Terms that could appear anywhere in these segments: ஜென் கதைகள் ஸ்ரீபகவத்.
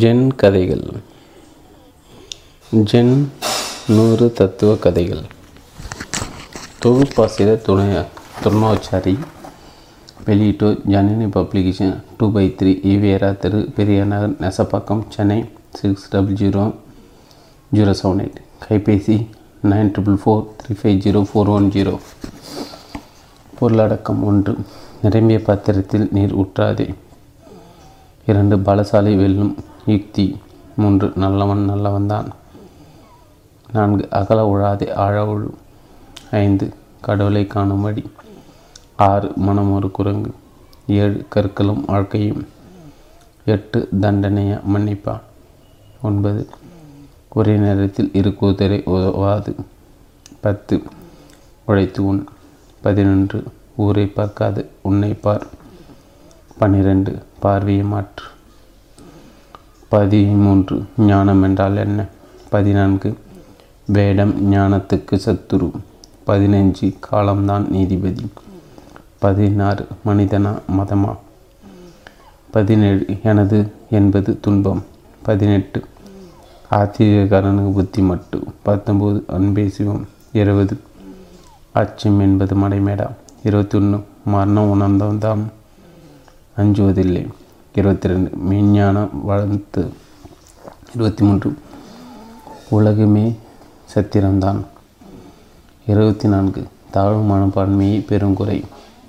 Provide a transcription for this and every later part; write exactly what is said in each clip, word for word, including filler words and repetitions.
Gen கதைகள். Gen நூறு தத்துவ கதைகள் தொகுப்பாசிரியர் துணை துர்ணாச்சாரி. வெளியீட்டு Janani publication two by three ஈவேரா திரு Periyanagar Nesapakkam Chennai six double zero zero seven eight கைபேசி nine triple four three five zero four one zero. பொருளடக்கம் ஒன்று. நிரம்பிய பாத்திரத்தில் நீர் ஊற்றாதே. இரண்டு. பலசாலி வெல்லும் யுக்தி. மூன்று. நல்லவன் நல்லவன்தான். நான்கு. அகல உழாதே ஆழ உழு. ஐந்து. கடவுளை காணும்படி. ஆறு. மனம் ஒரு குரங்கு. ஏழு. கற்களும் வாழ்க்கையும். எட்டு. தண்டனைய மன்னிப்பா. ஒன்பது. ஒரே நேரத்தில் இரு கூத்தரை உதவாது. பத்து. உழைத்து உண். பதினொன்று. ஊரை பார்க்காது உன்னை பார். பன்னிரண்டு. பார்வையை மாற்று. பதிமூன்று. ஞானம் என்றால் என்ன? பதினான்கு. வேடம் ஞானத்துக்கு சத்துரு. பதினைஞ்சு. காலம்தான் நீதிபதி. பதினாறு. மனிதனா மதமா? பதினேழு. எனது என்பது துன்பம். பதினெட்டு. ஆச்சரியக்காரனுக்கு புத்தி மட்டு. பத்தொம்போது. அன்பேசுவோம். இருபது. அச்சம் என்பது மடைமேடா. இருபத்தொன்று. மரணம் உணர்ந்தவன்தான் அஞ்சுவதில்லை. இருபத்தி ரெண்டு. மெய்ஞானம் வளர்த்து. இருபத்தி மூன்று. உலகமே சத்திரம்தான். இருபத்தி நான்கு. தாழ்வு மனப்பான்மையை பெருங்குறை.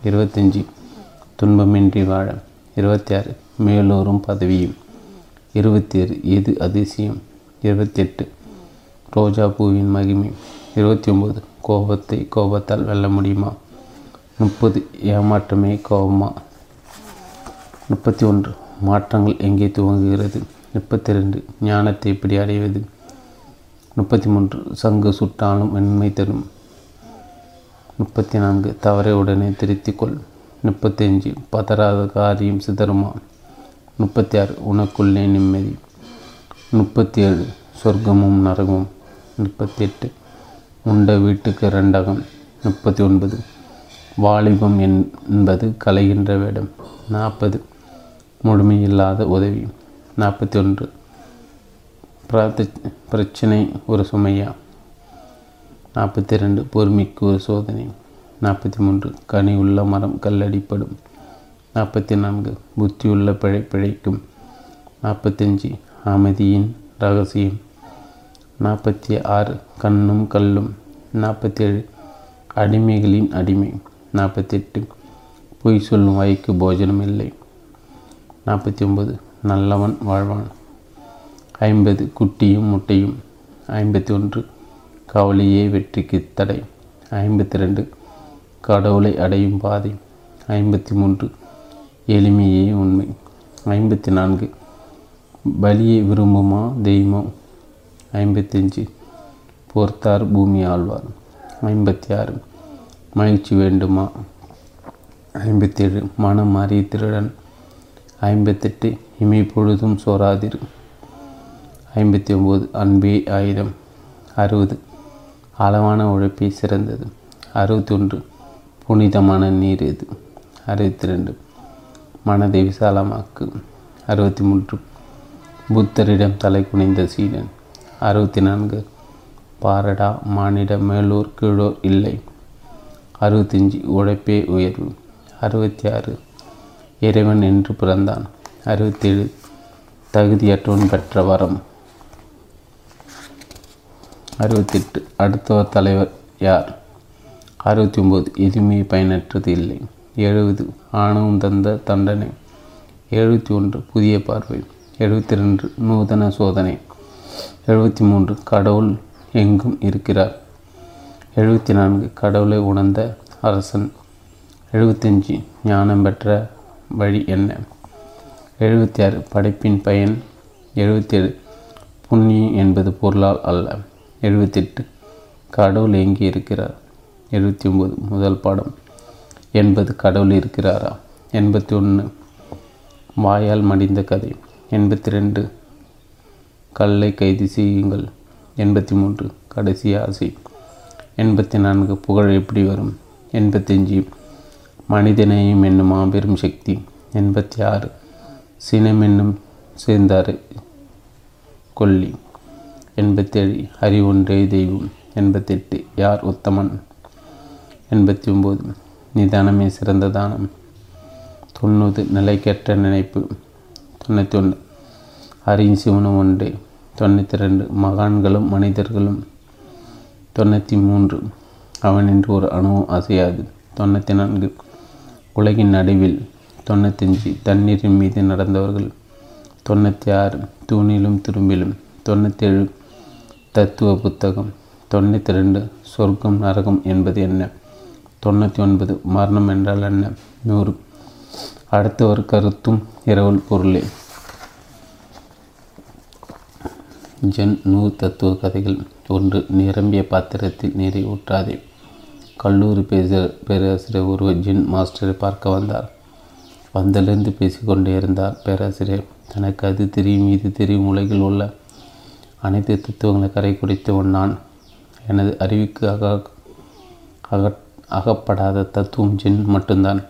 இருபத்தஞ்சி. துன்பமின்றி வாழ. இருபத்தி ஆறு. மேலோரும் பதவியும். இருபத்தி ஏழு. எது அதிசயம். இருபத்தி எட்டு. ரோஜா பூவின் மகிமை. இருபத்தி ஒம்பது. கோபத்தை கோபத்தால் வெல்ல முடியுமா? முப்பது. ஏமாற்றமே கோபமா? முப்பத்தி ஒன்று. மாற்றங்கள் எங்கே துவங்குகிறது? முப்பத்தி ரெண்டு. ஞானத்தை எப்படி அடைவது? முப்பத்தி மூன்று. சங்கு சுட்டாலும் வெண்மை தரும். முப்பத்தி நான்கு. தவறை உடனே திருத்திக்கொள். முப்பத்தி அஞ்சு. பதறாத காரியம் சிதறுமா? முப்பத்தி ஆறு. உனக்குள்ளே நிம்மதி. முப்பத்தி ஏழு. சொர்க்கமும் நரகமும். முப்பத்தி எட்டு. உண்ட வீட்டுக்கு ரெண்டகம். முப்பத்தி ஒன்பது. வாலிபம் என்பது கலைகின்ற வேடம். நாற்பது. முழுமையில்லாத உதவி. நாற்பத்தி ஒன்று. பிரார்த்த பிரச்சனை ஒரு சுமையா? நாற்பத்தி ரெண்டு. பொறுமைக்கு ஒரு சோதனை. நாற்பத்தி மூன்று. கனி உள்ள மரம் கல்லடிப்படும். நாற்பத்தி நான்கு. புத்தியுள்ள பிழை பிழைக்கும். நாற்பத்தஞ்சு. அமைதியின் ரகசியம். நாற்பத்தி ஆறு. கண்ணும் கல்லும். நாற்பத்தி ஏழு. அடிமைகளின் அடிமை. நாற்பத்தி எட்டு. பொய் சொல்லும் வாய்க்கு போஜனம் இல்லை. நாற்பத்தி ஒம்பது. நல்லவன் வாழ்வான். ஐம்பது. குட்டியும் முட்டையும். ஐம்பத்தி ஒன்று. கவலையே வெற்றிக்கு தடை. ஐம்பத்தி ரெண்டு. கடவுளை அடையும் பாதை. ஐம்பத்தி மூன்று. எளிமையே உண்மை. ஐம்பத்தி நான்கு. பலியை விரும்புமா தெய்வம்? ஐம்பத்தஞ்சு. போர்த்தார் பூமி ஆழ்வார். ஐம்பத்தி ஆறு. மகிழ்ச்சி வேண்டுமா? ஐம்பத்தேழு. மனம் மாறிய திருடன். ஐம்பத்தெட்டு. இமை பொழுதும் சோராதிரு. ஐம்பத்தி ஒம்பது. அன்பே ஆயுதம். அறுபது. அளவான உழைப்பே சிறந்தது. அறுபத்தி ஒன்று. புனிதமான நீர் எது? அறுபத்தி ரெண்டு. மனதை விசாலமாக்கு. அறுபத்தி மூன்று. புத்தரிடம் தலை குனிந்த சீடன். அறுபத்தி நான்கு. பாரடா மானிட மேலோர் கீழோர் இல்லை. அறுபத்தஞ்சு. உழைப்பே உயர்வு. அறுபத்தி ஆறு. இறைவன் என்று பிறந்தான். அறுபத்தேழு. தகுதியற்றவன் பெற்ற வரம். அறுபத்தெட்டு. அடுத்தவர் தலைவர் யார்? அறுபத்தி ஒம்பது. எதுவுமே பயனற்றது இல்லை. எழுபது. ஆணவம் தந்த தண்டனை. எழுபத்தி ஒன்று. புதிய பார்வை. எழுபத்தி ரெண்டு. நூதன சோதனை. எழுபத்தி மூன்று. கடவுள் எங்கும் இருக்கிறார். எழுபத்தி நான்கு. கடவுளை உணர்ந்த அரசன். எழுபத்தஞ்சு. ஞானம் பெற்ற வழி என்ன? எழுபத்தி ஆறு. படைப்பின் பயன். எழுபத்தேழு. புண்ணியம் என்பது பொருளால் அல்ல. எழுபத்தெட்டு. கடவுள் எங்கே இருக்கிறார்? எழுபத்தி ஒம்பது. முதல் பாடம். எண்பது. கடவுள் இருக்கிறாரா? எண்பத்தி ஒன்று. வாயால் மடிந்த கதை. எண்பத்தி ரெண்டு. கல்லை கைது செய்யுங்கள். எண்பத்தி மூன்று. கடைசி ஆசை. எண்பத்தி நான்கு. புகழ் எப்படி வரும்? எண்பத்தஞ்சு. மனிதநேயம் என்னும் மாபெரும் சக்தி. எண்பத்தி ஆறு. சினம் என்னும் சேர்ந்தாரை கொல்லி. எண்பத்தேழு அறிவொன்றே தெய்வம். எண்பத்தெட்டு யார் உத்தமன். எண்பத்தி ஒம்பது நிதானமே சிறந்த தானம். தொண்ணூறு நிலைக்கற்ற நினைப்பு. தொண்ணூற்றி ஒன்று ஹரியும் சிவனும் ஒன்றே. தொண்ணூற்றி ரெண்டு மகான்களும் மனிதர்களும். தொண்ணூற்றி மூன்று அவனின்று ஒரு அணுவும் அசையாது. தொண்ணூற்றி நான்கு உலகின் நடுவில். தொண்ணூத்தஞ்சு தண்ணீரின் மீது நடந்தவர்கள். தொண்ணூற்றி ஆறு தூணிலும் திரும்பிலும். தொண்ணூற்றேழு தத்துவ புத்தகம். தொண்ணூற்றி ரெண்டு சொர்க்கம் நரகம் என்பது என்ன. தொண்ணூற்றி ஒன்பது மரணம் என்றால் என்ன. நூறு அடுத்த ஒரு கருத்தும் இரவல் பொருளே. ஜென் நூறு தத்துவ கதைகள். ஒன்று, நிரம்பிய பாத்திரத்தில் நீரை ஊற்றாதே. கல்லூரி பேச பேராசிரியர் ஒருவர் ஜென் மாஸ்டரை பார்க்க வந்தார். வந்திலிருந்து பேசிக்கொண்டே இருந்தார். பேராசிரியர், தனக்கு அது தெரியும் இது தெரியும் உலகில் உள்ள அனைத்து தத்துவங்களை கரை குடித்தவன் நான். எனது அறிவுக்கு அக அக அகப்படாத தத்துவம் ஜென் மட்டும்தான்.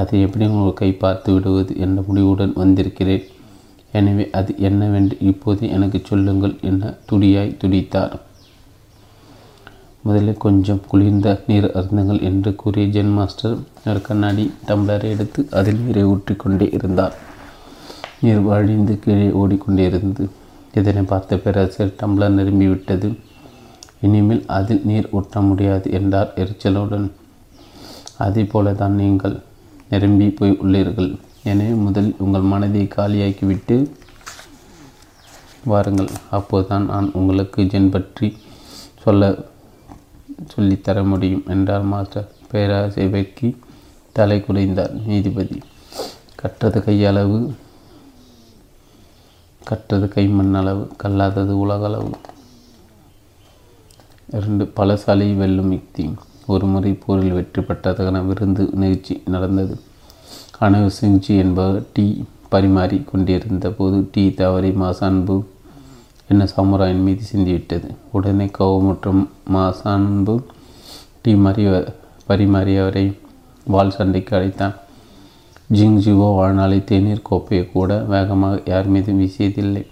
அதை எப்படி உங்கள் கை பார்த்து விடுவது என்ற முடிவுடன் வந்திருக்கிறேன். எனவே அது என்னவென்று இப்போது எனக்கு சொல்லுங்கள் என துடியாய் துடித்தார். முதலில் கொஞ்சம் குளிர்ந்த நீர் அருந்துங்கள் என்று கூறிய ஜென் மாஸ்டர் ஒரு கண்ணாடி டம்ளரை எடுத்து அதில் நீரை ஊற்றிக்கொண்டே இருந்தார். நீர் வழிந்து கீழே ஓடிக்கொண்டே இருந்தது. இதனை பார்த்த பேராசிரியர், டம்ளர் நிரம்பிவிட்டது, இனிமேல் அதில் நீர் ஊற்ற முடியாது என்றார் எரிச்சலுடன். அதே போல தான் நீங்கள் நிரம்பி போய் உள்ளீர்கள். எனவே முதலில் உங்கள் மனதை காலியாக்கிவிட்டு வாருங்கள். அப்போதுதான் நான் உங்களுக்கு ஜென் பற்றி சொல்ல சொல்லித்தர முடியும் என்றார் மாஸ்டர். பேராசிரியர்க்கு தலை குறைந்தார். நீதிபதி, கற்றது கையளவு, கற்றது கைமண் அளவு, கல்லாதது உலகளவு. இரண்டு, பலசாலி வெல்லும் யுக்தி. ஒரு முறை போரில் வெற்றி பெற்றதற்கான விருந்து நிகழ்ச்சி நடந்தது. அணு சிங்ஜி என்பவர் டீ பரிமாறி கொண்டிருந்த போது டீ தவறி மாசான்பு என்ன சாமுராயின் மீது சிந்திவிட்டது. உடனே கோபமுற்றும் மாசான்பு டீ மறிய பரிமாறியவரை வால் சண்டைக்கு அழைத்தான். ஜிங்ஜிவோ வாழ்நாளை தேநீர் கோப்பையை கூட வேகமாக யார் மீதும் வீசியதில்லை.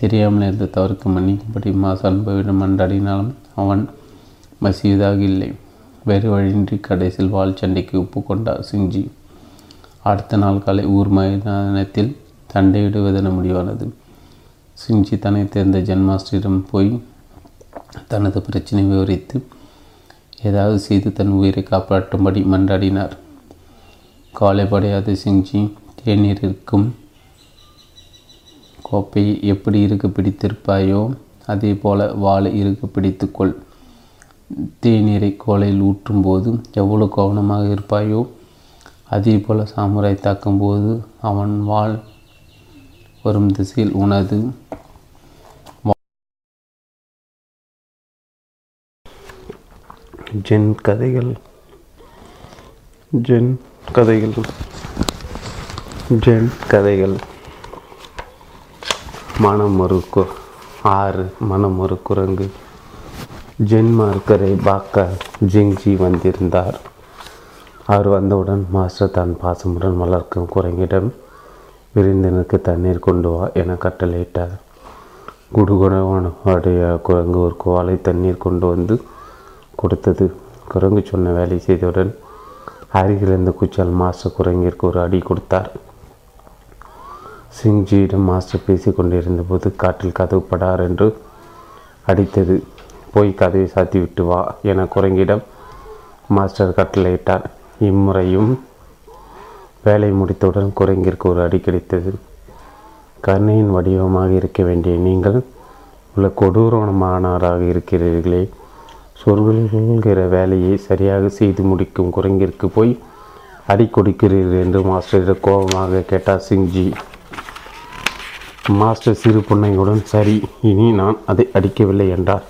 தெரியாமல் இருந்த தவறுக்கு மன்னிக்கும்படி மாசான்புவிடம் மன்றாடினாலும் அவன் மசியதாக இல்லை. வேறு வழியின்றி கடைசியில் வால் சண்டைக்கு ஒப்புக்கொண்டார் சிங்ஜி. அடுத்த நாள் காலை ஊர் மைதானத்தில் சண்டையிடுவதென முடிவானது. சிங்ஜி தன்னை தேர்ந்த ஜென் மாஸ்டரிடம் போய் தனது பிரச்சனை விவரித்து ஏதாவது செய்து தன் உயிரை காப்பாற்றும்படி மன்றாடினார். காலைப்படையாத சிங்ஜி தேநீர் இருக்கும் கோப்பையை எப்படி இருக்க பிடித்திருப்பாயோ அதே போல் வாழை இருக்க பிடித்துக்கொள். தேநீரை கோலையில் ஊற்றும்போது எவ்வளோ கவனமாக இருப்பாயோ அதே போல் சாமுராய் தாக்கும்போது அவன் வாள் வரும் திசையில் உனது ஜென் கதைகள் ஜென் கதைகள் ஜென் கதைகள். மனம் ஒரு கு ஆறு மனம் ஒரு குரங்கு. ஜென் மார்க்கரை பார்க்க ஜிங்ஜி வந்திருந்தார். அவர் வந்தவுடன், மாஸ்டர் தான் பாசமுடன் வளர்க்கும் குரங்கிடம் விருந்தினருக்கு தண்ணீர் கொண்டு வா என கட்டளையிட்டார். குடுகுணவனுடைய குரங்கு ஒரு குவாலை தண்ணீர் கொண்டு வந்து கொடுத்தது. குரங்கு சொன்ன வேலை செய்தவுடன் அருகிலிருந்து குச்சால் மாஸ்டர் குரங்கிற்கு ஒரு அடி கொடுத்தார். சிங்ஜியிடம் மாஸ்டர் பேசி கொண்டிருந்தபோது காற்றில் கதவு படார் என்று அடித்தது. போய் கதவை சாத்திவிட்டு வா என குரங்கிடம் மாஸ்டர் கட்டளையிட்டார். இம்முறையும் வேலை முடித்தவுடன் குரங்கிற்கு ஒரு அடி கிடைத்தது. கருணையின் வடிவமாக இருக்க வேண்டிய நீங்கள் உள்ள கொடூரமானவராக இருக்கிறீர்களே. சொற்கிற வேலையை சரியாக செய்து முடிக்கும் குரங்கிற்கு போய் அடி கொடுக்கிறீர்கள் என்று மாஸ்டரிடம் கோபமாக கேட்டார் சிங்ஜி. மாஸ்டர் சிறு புன்னையுடன், சரி, இனி நான் அதை அடிக்கவில்லை என்றார்.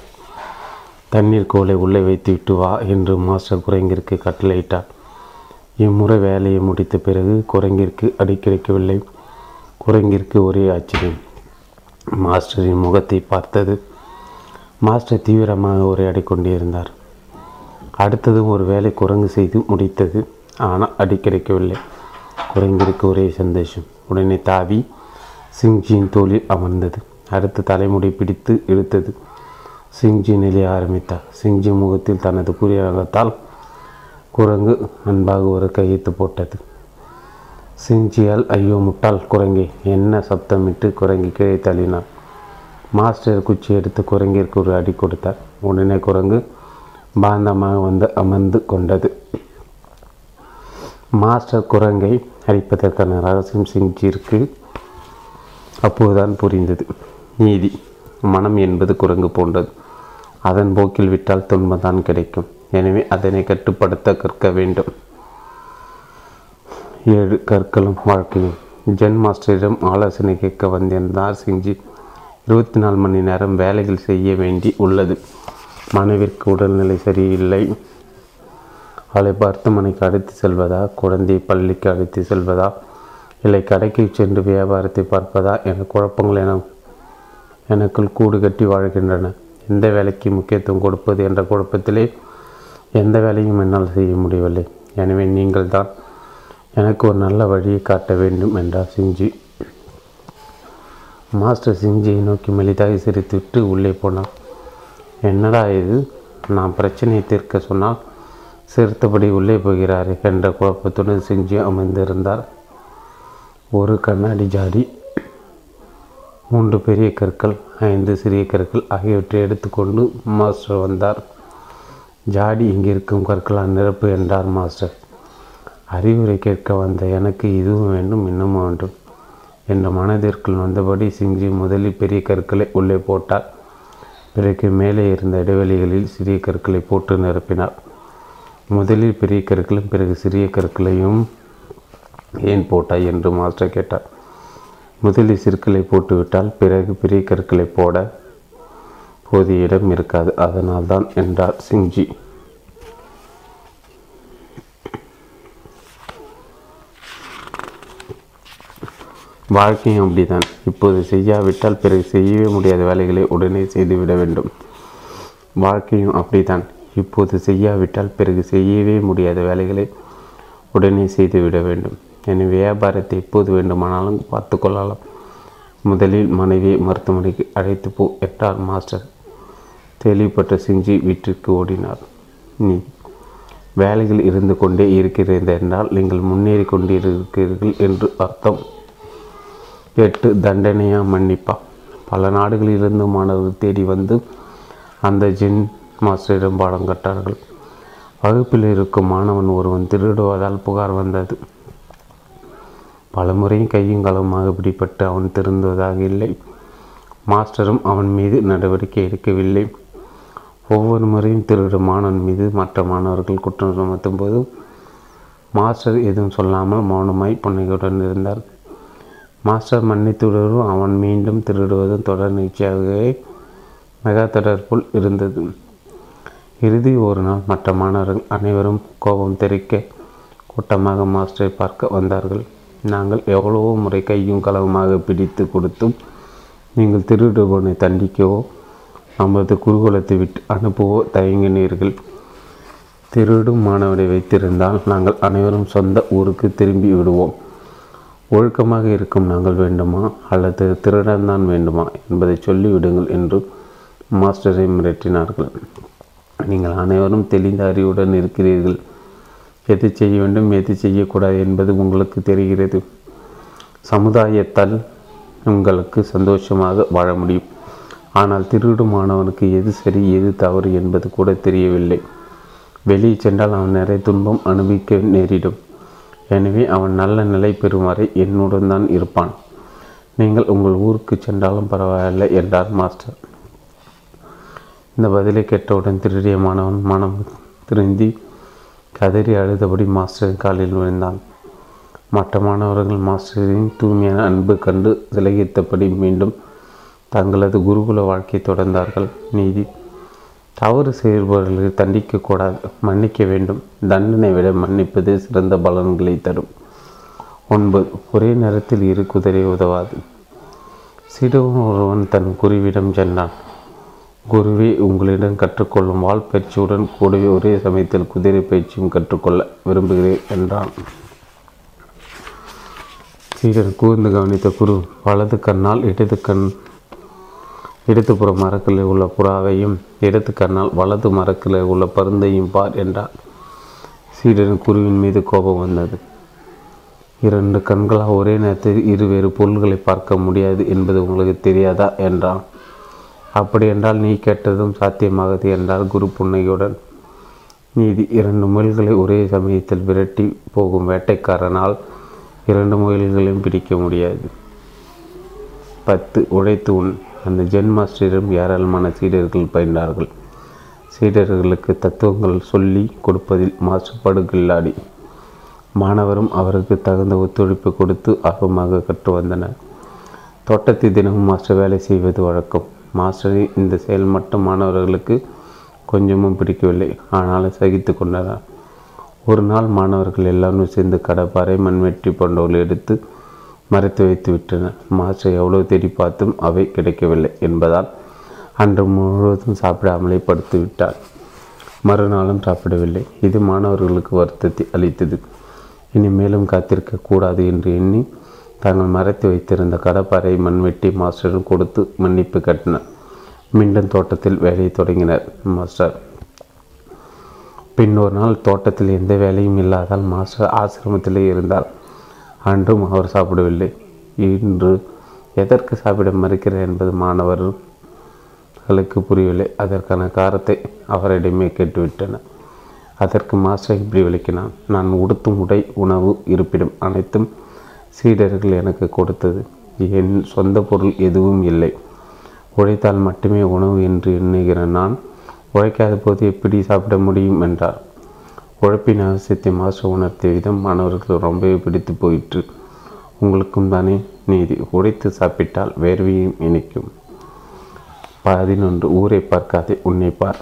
தண்ணீர் கோலை உள்ளே வைத்துவிட்டு வா என்று மாஸ்டர் குரங்கிற்கு கட்டளையிட்டார். இம்முறை வேலையை முடித்த பிறகு குரங்கிற்கு அடி கிடைக்கவில்லை. குரங்கிற்கு ஒரே ஆச்சரியம். மாஸ்டரின் முகத்தை பார்த்தது. மாஸ்டர் தீவிரமாக உரையாடி கொண்டிருந்தார். அடுத்ததும் ஒரு வேலை குரங்கு செய்து முடித்தது. ஆனால் அடி கிடைக்கவில்லை. குரங்கிற்கு ஒரே சந்தோஷம். உடனே தாவி சிங்ஜியின் தோளில் அமர்ந்தது. அடுத்து தலைமுடி பிடித்து இழுத்தது. சிங்ஜி நிலைய ஆரம்பித்தார். சிங்ஜி முகத்தில் தனது கூறிய ரங்கத்தால் குரங்கு அன்பாக ஒரு கையெழுத்து போட்டது. சிங்ஜியால் ஐயோ முட்டால் குரங்கி என்ன சப்தமிட்டு குரங்கி கீழே தள்ளினார். மாஸ்டர் குச்சி எடுத்து குரங்கிற்கு ஒரு அடி கொடுத்தார். உடனே குரங்கு பாந்தமாக வந்து அமர்ந்து கொண்டது. மாஸ்டர் குரங்கை அடிப்பதற்கான ரகசியம் சிங்ஜிற்கு அப்போதுதான் புரிந்தது. நீதி மனம் என்பது குரங்கு போன்றது. அதன் போக்கில் விட்டால் துன்பம்தான் கிடைக்கும். எனவே அதனை கட்டுப்படுத்த கற்க வேண்டும். ஏழு கற்களும் வாழ்க்கையும். ஜென் மாஸ்டரிடம் ஆலோசனை கேட்க வந்திருந்தார் சிங்ஜி. இருபத்தி நாலு மணி நேரம் வேலைகள் செய்ய வேண்டி உள்ளது. மனைவிற்கு உடல்நிலை சரியில்லை. அவளை மருத்துவமனைக்கு அழைத்து செல்வதா, குழந்தையை பள்ளிக்கு அழைத்து செல்வதா, இல்லை கடைக்கு சென்று வியாபாரத்தை பார்ப்பதா என குழப்பங்கள் என எனக்குள் கூடு கட்டி வாழ்கின்றன. எந்த வேலைக்கு முக்கியத்துவம் கொடுப்பது என்ற குழப்பத்திலே எந்த வேலையும் என்னால் செய்ய முடியவில்லை. எனவே நீங்கள் தான் எனக்கு ஒரு நல்ல வழியை காட்ட வேண்டும் என்றார் சிங்ஜி. மாஸ்டர் சிங்ஜியை நோக்கி மெலிதாக சிரித்துவிட்டு உள்ளே போனார். என்னடா இது, நான் பிரச்சனையை தீர்க்க சொன்னால் சிறுத்தபடி உள்ளே போகிறார் என்ற குழப்பத்துடன் சிங்ஜி அமைந்திருந்தார். ஒரு கண்ணாடி ஜாடி, மூன்று பெரிய கற்கள், ஐந்து சிறிய கற்கள் ஆகியவற்றை எடுத்துக்கொண்டு மாஸ்டர் வந்தார். ஜாடி இங்கிருக்கும் கற்களால் நிரப்பு என்றார் மாஸ்டர். அறிவுரை கேட்க வந்த எனக்கு இதுவும் வேண்டும் இன்னும் வேண்டும் என்ற மனதிற்குள் வந்தபடி சிங்ஜி முதலில் பெரிய கற்களை உள்ளே போட்டார். பிறகு மேலே இருந்த இடைவெளிகளில் சிறிய கற்களை போட்டு நிரப்பினார். முதலில் பெரிய கற்களும் பிறகு சிறிய கற்களையும் ஏன் போட்டாய் என்று மாஸ்டர் கேட்டார். முதலில் சிற்களை போட்டுவிட்டால் பிறகு பெரிய கற்களை போட போதிய இடம் இருக்காது, அதனால்தான் என்றார் சிங்ஜி. வாழ்க்கையும் அப்படிதான். இப்போது செய்யாவிட்டால் பிறகு செய்யவே முடியாத வேலைகளை உடனே செய்துவிட வேண்டும். வாழ்க்கையும் அப்படித்தான். இப்போது செய்யாவிட்டால் பிறகு செய்யவே முடியாத வேலைகளை உடனே செய்துவிட வேண்டும். என் வியாபாரத்தை இப்போது வேண்டுமானாலும் பார்த்து கொள்ளலாம். முதலில் மனைவியை மருத்துவமனைக்கு அழைத்து போ என்றார் மாஸ்டர். தெளிவுபட்ட சிங்ஜி வீட்டிற்கு ஓடினார். நீ வேலைகள் இருந்து கொண்டே இருக்கிறது என்றால் நீங்கள் முன்னேறி கொண்டே இருக்கிறீர்கள் என்று அர்த்தம். எட்டு தண்டனையாக மன்னிப்பா. பல நாடுகளிலிருந்து மாணவர்கள் தேடி வந்து அந்த ஜென் மாஸ்டரிடம் பாடம் கட்டார்கள். வகுப்பில் இருக்கும் மாணவன் ஒருவன் திருடுவதால் புகார் வந்தது. பல முறையும் கையும் களவுமாக பிடிபட்டு அவன் திருந்துவதாக இல்லை. மாஸ்டரும் அவன் மீது நடவடிக்கை எடுக்கவில்லை. ஒவ்வொரு முறையும் திருடும் மாணவன் மீது மற்ற மாணவர்கள் குற்றம் சுமத்தும் போது மாஸ்டர் எதுவும் சொல்லாமல் மௌனமாய் புன்னகையுடன் இருந்தார். மாஸ்டர் மன்னித்து விடுவதும் அவன் மீண்டும் திருடுவதும் தொடர் நிகழ்ச்சியாகவே மெகா தொடர் போல் இருந்தது. இறுதி ஒரு நாள் மற்ற மாணவர்கள் அனைவரும் கோபம் தெரிக்க கூட்டமாக மாஸ்டரை பார்க்க வந்தார்கள். நாங்கள் எவ்வளவோ முறை கையும் களவுமாக பிடித்து கொடுத்தும் நீங்கள் திருடுபவனை தண்டிக்கவோ நமது குருகுலத்தை விட்டு அனுப்பவோ தயங்கினீர்கள். திருடும் மாணவனை வைத்திருந்தால் நாங்கள் அனைவரும் சொந்த ஊருக்கு திரும்பி விடுவோம். ஒழுக்கமாக இருக்கும் நாங்கள் வேண்டுமா அல்லது திருடன்தான் வேண்டுமா என்பதை சொல்லிவிடுங்கள் என்று மாஸ்டரை மிரட்டினார்கள். நீங்கள் அனைவரும் தெளிந்த அறிவுடன் இருக்கிறீர்கள். எது செய்ய வேண்டும் எது செய்யக்கூடாது என்பது உங்களுக்கு தெரிகிறது. சமுதாயத்தால் உங்களுக்கு சந்தோஷமாக வாழ முடியும். ஆனால் திருடும் மாணவனுக்கு எது சரி எது தவறு என்பது கூட தெரியவில்லை. வெளியே சென்றால் அவன் நிறைய துன்பம் அனுபவிக்க நேரிடும். எனவே அவன் நல்ல நிலை பெறும் வரை என்னுடன் தான் இருப்பான். நீங்கள் உங்கள் ஊருக்கு சென்றாலும் பரவாயில்லை என்றார் மாஸ்டர். இந்த பதிலை கேட்டவுடன் திருடிய மாணவன் மனம் திருந்தி கதறி அழுதபடி மாஸ்டரின் காலில் விழுந்தான். மற்ற மாணவர்கள் மாஸ்டரின் தூய்மையான அன்பு கண்டு விலகித்தபடி மீண்டும் தங்களது குருகுல வாழ்க்கையை தொடர்ந்தார்கள். நீதி தவறு செய்பவர்களுக்கு தண்டிக்கக்கூடாது, மன்னிக்க வேண்டும். தண்டனை விட மன்னிப்பது சிறந்த பலன்களை தரும். ஒன்பது ஒரே நேரத்தில் இரு குதிரை உதவாது. சிறுவன் ஒருவன் தன் குருவிடம் சென்றான். குருவே, உங்களிடம் கற்றுக்கொள்ளும் வாள் பயிற்சியுடன் கூடவே ஒரே சமயத்தில் குதிரை பயிற்சியும் கற்றுக்கொள்ள விரும்புகிறேன் என்றான். சீடன் கூர்ந்து கவனித்த குரு வலது கண்ணால் இடது கண் இடதுபுற மரக்கிளை உள்ள புறாவையும் இடது கண்ணால் வலது மரக்கிளை உள்ள பருந்தையும் பார் என்றான். சீடன் குருவின் மீது கோபம் வந்தது. இரண்டு கண்களாக ஒரே நேரத்தில் இருவேறு பொருள்களை பார்க்க முடியாது என்பது உங்களுக்கு தெரியாதா என்றான். அப்படி என்றால் நீ கேட்டதும் சாத்தியமாகது என்றால் குரு புன்னையுடன். நீதி இரண்டு முயல்களை ஒரே சமயத்தில் விரட்டி போகும் வேட்டைக்காரனால் இரண்டு முயல்களையும் பிடிக்க முடியாது. பத்து உழைத்து உன் அந்த ஜென் மாஸ்டரிடம் ஏராளமான சீடர்கள் பயின்றார்கள். சீடர்களுக்கு தத்துவங்கள் சொல்லி கொடுப்பதில் மாசுபாடுகில்லாடி மாணவரும் அவருக்கு தகுந்த ஒத்துழைப்பு கொடுத்து ஆர்வமாக கற்று வந்தனர். தோட்டத்தை தினமும் மாஸ்டர் வேலை செய்வது வழக்கம். மாஸ்டரின் இந்த செயல் மட்டும் மாணவர்களுக்கு கொஞ்சமும் பிடிக்கவில்லை. ஆனாலும் சகித்து கொண்டனர். ஒரு நாள் மாணவர்கள் எல்லாரும் சேர்ந்து கடப்பாறை மண்வெட்டி போன்றவர்கள் எடுத்து மறைத்து வைத்து விட்டனர். மாஸ்டர் எவ்வளோ தேடி பார்த்தும் அவை கிடைக்கவில்லை என்பதால் அன்று முழுவதும் சாப்பிடாமலே படுத்து விட்டார். மறுநாளும் சாப்பிடவில்லை. இது மாணவர்களுக்கு வருத்தத்தை அளித்தது. இனிமேலும் காத்திருக்க கூடாது என்று எண்ணி தாங்கள் மறைத்து வைத்திருந்த கடப்பாறை மண்வெட்டி மாஸ்டரும் கொடுத்து மன்னிப்பு கட்டினர். மீண்டும் தோட்டத்தில் வேலையை தொடங்கினர். மாஸ்டர் பின்னொரு நாள் தோட்டத்தில் எந்த வேலையும் இல்லாதால் மாஸ்டர் ஆசிரமத்திலே இருந்தார். அன்றும் அவர் சாப்பிடவில்லை. இன்று எதற்கு சாப்பிட மறுக்கிறார் என்பது மாணவர்களுக்கு புரியவில்லை. அதற்கான காரணத்தை அவரிடமே கேட்டுவிட்டனர். அதற்கு மாஸ்டர் இப்படி விளக்கினான். நான் உடுத்தும் உடை உணவு இருப்பிடம் அனைத்தும் சீடர்கள் எனக்கு கொடுத்தது. என் சொந்த பொருள் எதுவும் இல்லை. உழைத்தால் மட்டுமே உணவு என்று எண்ணுகிற நான் உழைக்காத போது எப்படி சாப்பிட முடியும் என்றார். உழைப்பின் அவசியத்தை மாஸ்டர் உணர்த்திய விதம் மாணவர்கள் ரொம்பவே பிடித்து போயிற்று. உங்களுக்கும் தானே நீதி. உழைத்து சாப்பிட்டால் வேர்வையும் இணைக்கும். பதினொன்று ஊரை பார்க்காதே உன்னை பார்.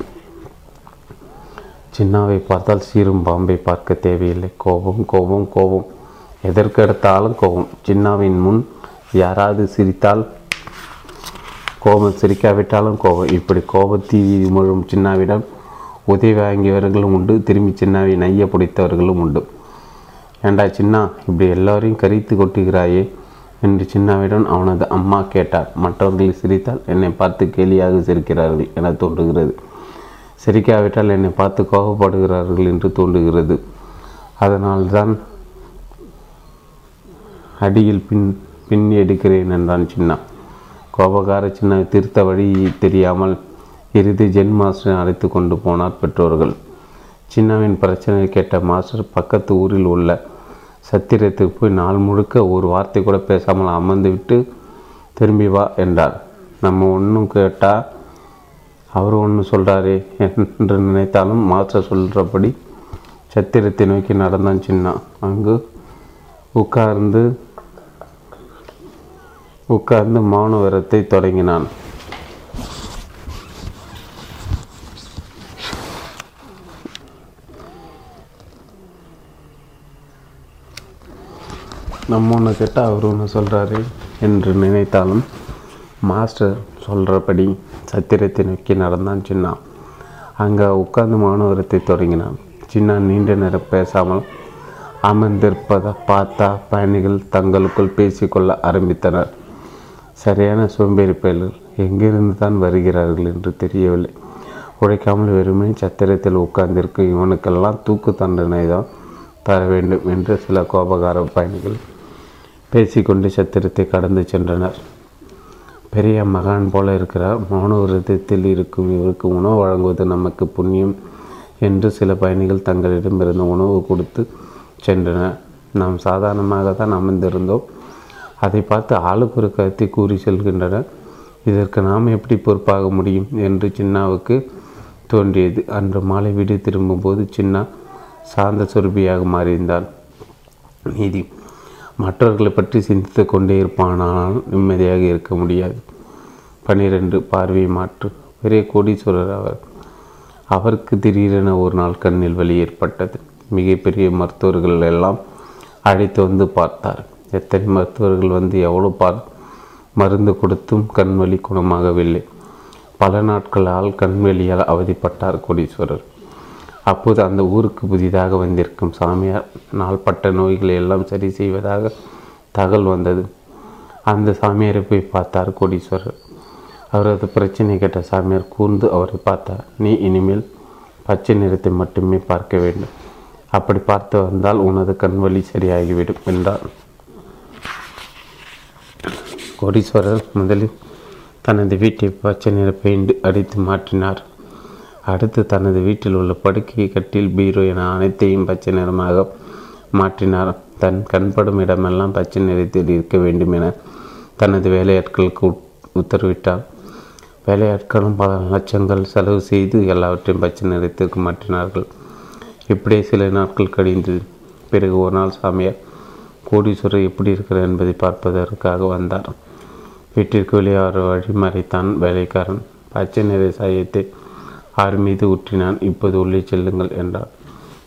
சின்னாவை பார்த்தால் சீரும் பாம்பை பார்க்க தேவையில்லை. கோபம் கோபம் கோபம், எதற்கு எடுத்தாலும் கோபம். சின்னாவின் முன் யாராவது சிரித்தால் கோபம், சிரிக்காவிட்டாலும் கோபம். இப்படி கோபத்தி முழும் சின்னாவிடம் உதவி வாங்கியவர்களும் உண்டு, திரும்பி சின்னாவை நைய பிடித்தவர்களும் உண்டு. ஏண்டா சின்னா இப்படி எல்லோரையும் கரித்து கொட்டுகிறாயே என்று சின்னாவிடம் அவனது அம்மா கேட்டார். மற்றவர்கள் சிரித்தால் என்னை பார்த்து கேலியாக சிரிக்கிறார்கள் என தோன்றுகிறது. சிரிக்காவிட்டால் என்னை பார்த்து கோபப்படுகிறார்கள் என்று தோன்றுகிறது. அதனால்தான் அடியில் பின் பின்னி எடுக்கிறேன் என்றான் சின்னா. கோபக்கார சின்ன திருத்த வழி தெரியாமல் இறுதி ஜென் மாஸ்டரை அழைத்து கொண்டு போனார் பெற்றோர்கள். சின்னாவின் பிரச்சனை கேட்ட மாஸ்டர் பக்கத்து ஊரில் உள்ள சத்திரத்துக்கு போய் நாள் முழுக்க ஒரு வார்த்தை கூட பேசாமல் அமர்ந்துவிட்டு திரும்பி வா என்றார். நம்ம ஒன்றும் கேட்டால் அவர் ஒன்று சொல்கிறாரே என்று நினைத்தாலும் மாஸ்டர் சொல்கிறபடி சத்திரத்தை நோக்கி நடந்தான் சின்னா. அங்கு உட்கார்ந்து உட்கார்ந்து மௌன விரதத்தை தொடங்கினான். நம்ம ஒன்று கேட்டால் அவர் ஒன்று சொல்கிறாரே என்று நினைத்தாலும் மாஸ்டர் சொல்கிறபடி சத்திரத்தை நோக்கி நடந்தான் சின்னா. அங்கே உட்கார்ந்து மாணவரத்தை தொடங்கினான். சின்னா நீண்ட நேரம் பேசாமல் அமர்ந்திருப்பதை பார்த்தா பயணிகள் தங்களுக்குள் பேசிக்கொள்ள ஆரம்பித்தனர். சரியான சோம்பேறி பயல்கள், எங்கிருந்து தான் வருகிறார்கள் என்று தெரியவில்லை. உழைக்காமல் வெறுமனே சத்திரத்தில் உட்கார்ந்திருக்கும் இவனுக்கெல்லாம் தூக்கு தண்டனை தான் தர வேண்டும் என்று சில கோபகார பயணிகள் பேசிக்கொண்டு சத்திரத்தை கடந்து சென்றனர். பெரிய மகான் போல இருக்கிறார். மௌன விரதத்தில் இருக்கும் இவருக்கு உணவு வழங்குவது நமக்கு புண்ணியம் என்று சில பயணிகள் தங்களிடம் இருந்த உணவு கொடுத்து சென்றனர். நாம் சாதாரணமாக தான் அமர்ந்திருந்தோம். அதை பார்த்து ஆளுக்கு ஒரு கருத்தை கூறி செல்கின்றனர். இதற்கு நாம் எப்படி பொறுப்பாக முடியும் என்று சின்னாவுக்கு தோன்றியது. அன்று மாலை வீடு திரும்பும்போது சின்னா சாந்த சுரபியாக மாறியிருந்தான். நீதி மற்றவர்களை பற்றி சிந்தித்து கொண்டே இருப்பானால் நிம்மதியாக இருக்க முடியாது. பனிரெண்டு பார்வையை மாற்று. பெரிய கோடீஸ்வரர் அவர். அவருக்கு திடீரென ஒரு நாள் கண்ணில் வலி ஏற்பட்டது. மிகப்பெரிய மருத்துவர்கள் எல்லாம் அழைத்து வந்து பார்த்தார். எத்தனை மருத்துவர்கள் வந்து எவ்வளோ பார் மருந்து கொடுத்தும் கண்வலி குணமாகவில்லை. பல நாட்களால் கண்வெளியால் அவதிப்பட்டார் கோடீஸ்வரர். அப்போது அந்த ஊருக்கு புதிதாக வந்திருக்கும் சாமியார் நாள்பட்ட நோய்களை எல்லாம் சரி செய்வதாக தகவல் வந்தது. அந்த சாமியாரை போய் பார்த்தார் கோடீஸ்வரர். அவரது பிரச்சனை கேட்ட சாமியார் கூர்ந்து அவரை பார்த்தார். நீ இனிமேல் பச்சை நிறத்தை மட்டுமே பார்க்க வேண்டும். அப்படி பார்த்து வந்தால் உனது கண்வழி சரியாகிவிடும் என்றார். கோடீஸ்வரர் முதலில் தனது வீட்டை பச்சை நிற பெயிண்ட் அடித்து மாற்றினார். அடுத்து தனது வீட்டில் உள்ள படுக்கை, கட்டில், பீரோ என அனைத்தையும் பச்சை நிறமாக மாற்றினார். தன் கண்படும் இடமெல்லாம் பச்சை நிறத்தில் இருக்க வேண்டும் என தனது வேலையாட்களுக்கு உத்தரவிட்டார். வேலையாட்களும் பல லட்சங்கள் செலவு செய்து எல்லாவற்றையும் பச்சை நிறத்திற்கு மாற்றினார்கள். இப்படியே சில நாட்கள் கழிந்தது. பிறகு ஒரு நாள் சாமியார் கோடீஸ்வரர் எப்படி இருக்கிறார் என்பதை பார்ப்பதற்காக வந்தார். வீட்டிற்கு வெளியே அவர் வழிமறைத்தான். வேலைக்காரன் பச்சை நிற சாயத்தை ஆறு மீது ஊற்றினான். இப்போது உள்ளே செல்லுங்கள் என்றார்.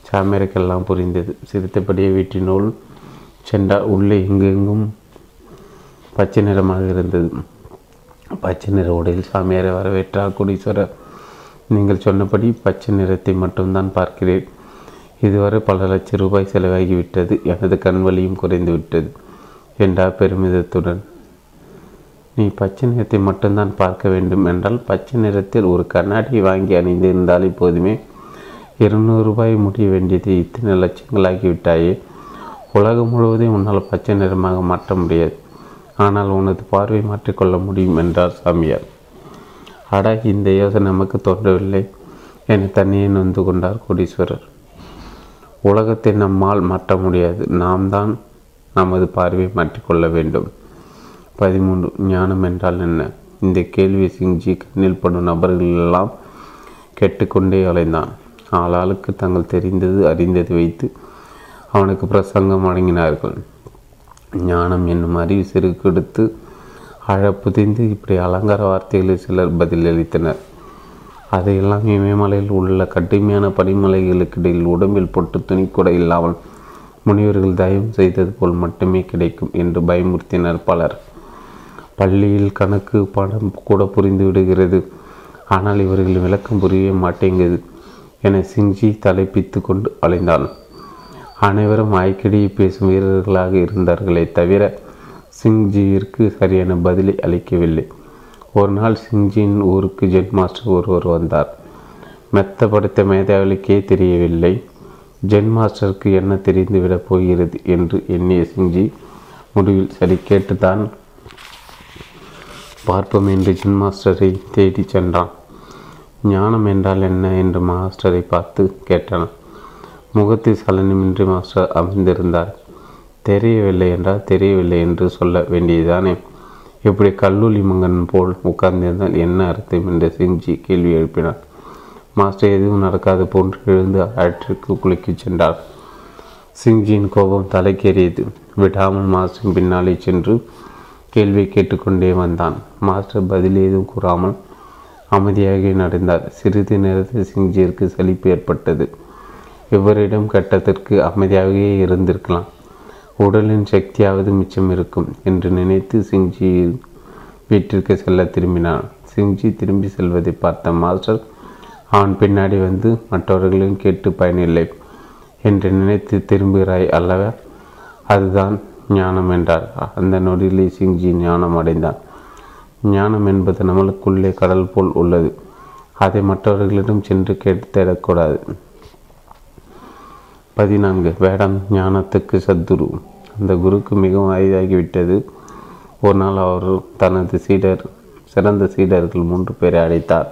சாமியாருக்கெல்லாம் புரிந்தது. சிரித்தபடியே வீட்டினுள் சென்றார். உள்ளே எங்கெங்கும் பச்சை நிறமாக இருந்தது. பச்சை நிற உடையில் சாமியாரை வரவேற்றார் கோடீஸ்வரர். நீங்கள் சொன்னபடி பச்சை நிறத்தை மட்டும்தான் பார்க்கிறேன். இதுவரை பல லட்சம் ரூபாய் செலவாகிவிட்டது. எனது கண்வலியும் குறைந்து விட்டது என்றார் பெருமிதத்துடன். நீ பச்சை நிறத்தை மட்டும்தான் பார்க்க வேண்டும் என்றால் பச்சை நிறத்தில் ஒரு கண்ணாடி வாங்கி அணிந்திருந்தால் இப்போதுமே இருநூறு ரூபாய் முடிய வேண்டியது இத்தனை லட்சங்களாகிவிட்டாயே. உலகம் முழுவதும் உன்னால் பச்சை நிறமாக மாற்ற முடியாது. ஆனால் உனது பார்வை மாற்றிக்கொள்ள முடியும் என்றார் சாமியார். அடா, இந்த யோசனை நமக்கு தோன்றவில்லை என தன்னையே நொந்து கொண்டார் கோடீஸ்வரர். உலகத்தை நம்மால் மாற்ற முடியாது. நாம் தான் நமது பார்வையை மாற்றிக்கொள்ள வேண்டும். பதிமூன்று ஞானம் என்றால் என்ன? இந்த கேள்வி சிங்ஜி கண்ணில் படும் நபர்களெல்லாம் கேட்டுக்கொண்டே அலைந்தான். ஆளாளுக்கு தங்கள் தெரிந்தது அறிந்தது வைத்து அவனுக்கு பிரசங்கம் வழங்கினார்கள். ஞானம் என்னும் அறிவு செருக்கெடுத்து அழ புதிந்து இப்படி அலங்கார வார்த்தைகளில் சிலர் பதிலளித்தனர். அதையெல்லாம் இமயமலையில் உள்ள கடுமையான பனிமலைகளுக்கிடையில் உடம்பில் போட்டு துணி கூட இல்லாமல் முனிவர்கள் தயவு செய்தது போல் மட்டுமே கிடைக்கும் என்று பயமுறுத்தினர் பலர். பள்ளியில் கணக்கு பாடம் கூட புரிந்து விடுகிறது, ஆனால் இவர்கள் விளக்கம் புரிய மாட்டேங்குது என சிங்ஜி தலைப்பித்து கொண்டு அலைந்தான். அனைவரும் ஆய்க்கடியை பேசும் வீரர்களாக இருந்தார்களே தவிர சிங்ஜியிற்கு சரியான பதிலை அளிக்கவில்லை. ஒரு நாள் சிங்ஜியின் ஊருக்கு ஜென் மாஸ்டர் ஒருவர் வந்தார். மெத்த படுத்த மேதாவிலுக்கே தெரியவில்லை, ஜென் மாஸ்டருக்கு என்ன தெரிந்துவிடப் போகிறது என்று எண்ணிய சிங்ஜி முடிவில் சரி கேட்டுத்தான் பார்ப்போம் என்று ஜென் மாஸ்டரை தேடி சென்றான். ஞானம் என்றால் என்ன என்று மாஸ்டரை பார்த்து கேட்டான். முகத்தில் சலனமின்றி மாஸ்டர் அமர்ந்திருந்தார். தெரியவில்லை என்றால் தெரியவில்லை என்று சொல்ல வேண்டியதுதானே. இப்படி கல்லூரி மங்கன் போல் உட்கார்ந்திருந்தால் என்ன அர்த்தம் என்று சிங்ஜி கேள்வி எழுப்பினார். மாஸ்டர் எதுவும் நடக்காது போன்று எழுந்து ஆற்றிற்கு குளிக்கி சென்றார். சிங்ஜியின் கோபம் தலைக்கேறியது. விடாமல் மாஸ்டரின் பின்னாலே சென்று கேள்வி கேட்டுக்கொண்டே வந்தான். மாஸ்டர் பதில் ஏதும் கூறாமல் அமைதியாக நடந்தார். சிறிது நேரத்தில் சிங்ஜியிற்கு சலிப்பு ஏற்பட்டது. இவரிடம் கட்டத்திற்கு அமைதியாகவே இருந்திருக்கலாம், உடலின் சக்தியாவது மிச்சம் இருக்கும் என்று நினைத்து சிங்ஜி வீட்டிற்கு செல்ல திரும்பினான். சிங்ஜி திரும்பி செல்வதை பார்த்த மாஸ்டர் அவன் பின்னாடி வந்து மற்றவர்களையும் கேட்டு பயனில்லை என்று நினைத்து திரும்புகிறாய் அல்லவா, அதுதான் ஞானம் என்றார். அந்த நொடியிலே சிங்ஜி ஞானம் அடைந்தான். ஞானம் என்பது நம்மளுக்குள்ளே கடல் போல் உள்ளது. அதை மற்றவர்களிடம் சென்று கேட்டு தேடக்கூடாது. பதினான்கு வேடம் ஞானத்துக்கு சத்குரு. அந்த குருக்கு மிகவும் அரிதாகிவிட்டது. ஒரு நாள் அவர் தனது சீடர் சிறந்த சீடர்கள் மூன்று பேரை அழைத்தார்.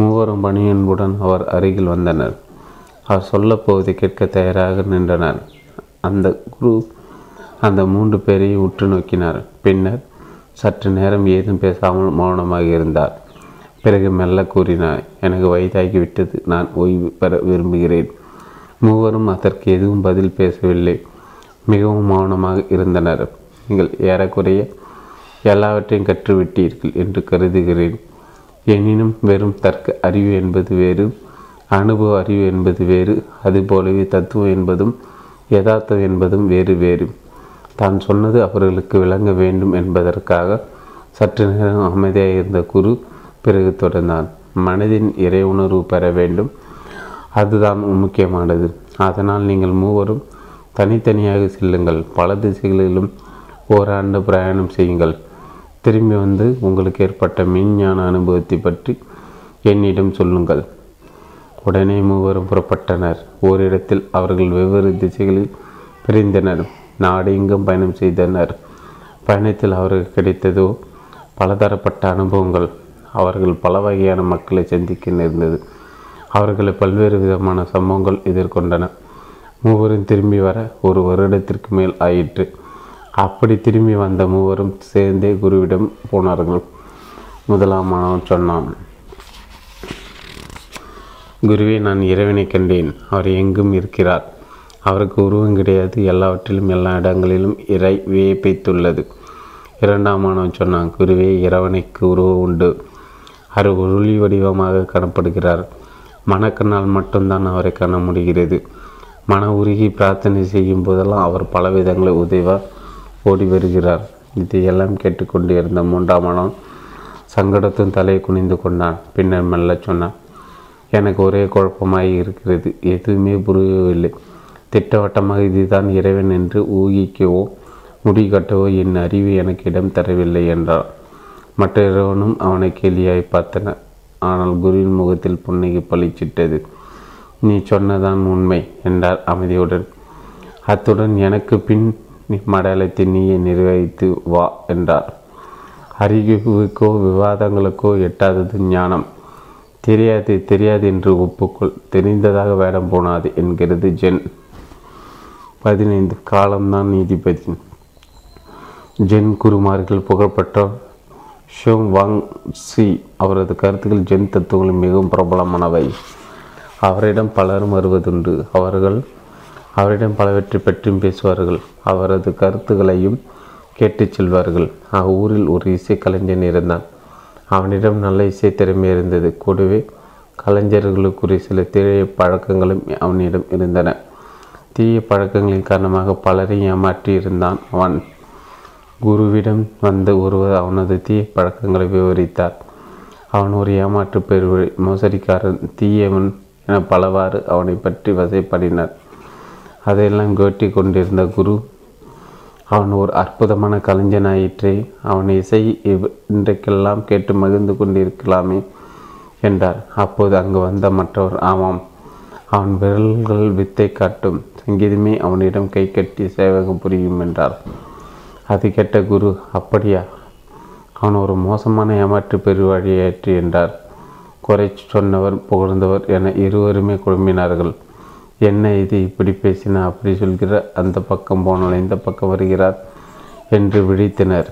மூவரும் பணியன்புடன் அவர் அருகில் வந்தனர். அவர் சொல்லப்போவதை கேட்க தயாராக நின்றனர். அந்த குரு அந்த மூன்று பேரையும் உற்று நோக்கினார். பின்னர் சற்று நேரம் ஏதும் பேசாமல் மௌனமாக இருந்தார். பிறகு மெல்ல கூறினார், எனக்கு வயதாகிவிட்டது, நான் ஓய்வு பெற விரும்புகிறேன். மூவரும் அதற்கு எதுவும் பதில் பேசவில்லை, மிகவும் மௌனமாக இருந்தனர். நீங்கள் ஏறக்குறைய எல்லாவற்றையும் கற்றுவிட்டீர்கள் என்று கருதுகிறேன். எனினும் வெறும் தர்க்க அறிவு என்பது வேறு, அனுபவ அறிவு என்பது வேறு, அதுபோலவே தத்துவம் என்பதும் யதார்த்தம் என்பதும் வேறு வேறு. தான் சொன்னது அவர்களுக்கு விளங்க வேண்டும் என்பதற்காக சற்று நேரம் அமைதியாக இருந்த குரு பிறகு தொடர்ந்தான். மனதின் இறை உணர்வு பெற வேண்டும், அதுதான் முக்கியமானது. அதனால் நீங்கள் மூவரும் தனித்தனியாக செல்லுங்கள். பல திசைகளிலும் ஓராண்டு பிரயாணம் செய்யுங்கள். திரும்பி வந்து உங்களுக்கு ஏற்பட்ட மெய்ஞான அனுபவத்தை பற்றி என்னிடம் சொல்லுங்கள். உடனே மூவரும் புறப்பட்டனர். ஓரிடத்தில் அவர்கள் வெவ்வேறு திசைகளில் பிரிந்தனர். நாடு எங்கும் பயணம் செய்தனர். பயணத்தில் அவர்கள் கிடைத்ததோ பலதரப்பட்ட அனுபவங்கள். அவர்கள் பல வகையான மக்களை சந்திக்க நேர்ந்தது. அவர்களை பல்வேறு விதமான சம்பவங்கள் எதிர்கொண்டன. மூவரும் திரும்பி வர ஒரு வருடத்திற்கு மேல் ஆயிற்று. அப்படி திரும்பி வந்த மூவரும் சேர்ந்தே குருவிடம் போனார்கள். முதலாம் மாணவன் சொன்னான், குருவே, நான் இறைவனை கண்டேன். அவர் எங்கும் இருக்கிறார். அவருக்கு உருவம் கிடையாது. எல்லாவற்றிலும் எல்லா இடங்களிலும் இறை வியப்பித்துள்ளது. இரண்டாம் மாணவன் சொன்னான், குருவே, இறைவனைக்கு உருவம் உண்டு. அவர் ஒளி வடிவமாக காணப்படுகிறார். மனக்கண்ணால் மட்டும்தான் அவரை காண முடிகிறது. மன உருகி பிரார்த்தனை செய்யும் போதெல்லாம் அவர் பல விதங்களை உதவ ஓடி வருகிறார். இதையெல்லாம் கேட்டுக்கொண்டு இருந்த மூன்றாம் ஆணவன் சங்கடத்தும் தலையை குனிந்து கொண்டான். பின்னர் மெல்ல சொன்னான், எனக்கு ஒரே குழப்பமாய் இருக்கிறது. எதுவுமே புரியவில்லை. திட்டவட்டமாக இதுதான் இறைவன் என்று ஊகிக்கவோ முடிகட்டவோ என் அறிவு எனக்கு இடம் தரவில்லை என்றார். மற்ற இறைவனும் அவனை கேலியாய் பார்த்தனர். ஆனால் குருவின் முகத்தில் புன்னகை பளிச்சிட்டது. நீ சொன்னதான் உண்மை என்றார் அமைதியுடன். அத்துடன் எனக்கு பின் மடலத்தை நீயை நிர்வகித்து வா என்றார். அறிவுக்கோ விவாதங்களுக்கோ எட்டாதது ஞானம். தெரியாது தெரியாது என்று ஒப்புக்கொள். தெரிந்ததாக வேடம் போனாது என்கிறது ஜென். பதினைந்து காலம்தான் நீதிபதி. ஜென் குருமார்கள் புகழ்பெற்ற ஷோங் வாங் சி அவரது கருத்துக்கள் ஜென் தத்துவங்கள் மிகவும் பிரபலமானவை. அவரிடம் பலரும் வருவதுண்டு. அவர்கள் அவரிடம் பலவற்றை பற்றியும் பேசுவார்கள். அவரது கருத்துக்களையும் கேட்டுச் செல்வார்கள். அவ்வூரில் ஒரு இசை கலைஞன் இருந்தான். அவனிடம் நல்ல இசை திறமை இருந்தது. கூடவே கலைஞர்களுக்குரிய சில தீய பழக்கங்களும் அவனிடம் இருந்தன. தீய பழக்கங்களின் காரணமாக பலரையும் ஏமாற்றி இருந்தான் அவன். குருவிடம் வந்த ஒருவர் அவனது தீய பழக்கங்களை விவரித்தார். அவன் ஒரு ஏமாற்று பெரு மோசடிக்காரன், தீயவன் என பலவாறு அவனை பற்றி வசைப்படினார். அதையெல்லாம் கேட்டி கொண்டிருந்த குரு, அவன் ஒரு அற்புதமான கலைஞனாயிற்றே, அவன் இசை இன்றைக்கெல்லாம் கேட்டு மகிழ்ந்து கொண்டிருக்கலாமே என்றார். அப்போது அங்கு வந்த மற்றவர், ஆமாம், அவன் விரல்கள் வித்தை காட்டும். சங்கீதமே அவனிடம் கை கட்டி சேவகம் புரியும் என்றார். அது கேட்ட குரு, அப்படியா, அவன் ஒரு மோசமான ஏமாற்று பெருவழியாயிற்று என்றார். குறை சொன்னவர் புகழ்ந்தவர் என இருவருமே குழம்பினார்கள். என்ன இது, இப்படி பேசினா அப்படி சொல்கிறார், அந்த பக்கம் போனால் இந்த பக்கம் வருகிறார் என்று விழித்தனர்.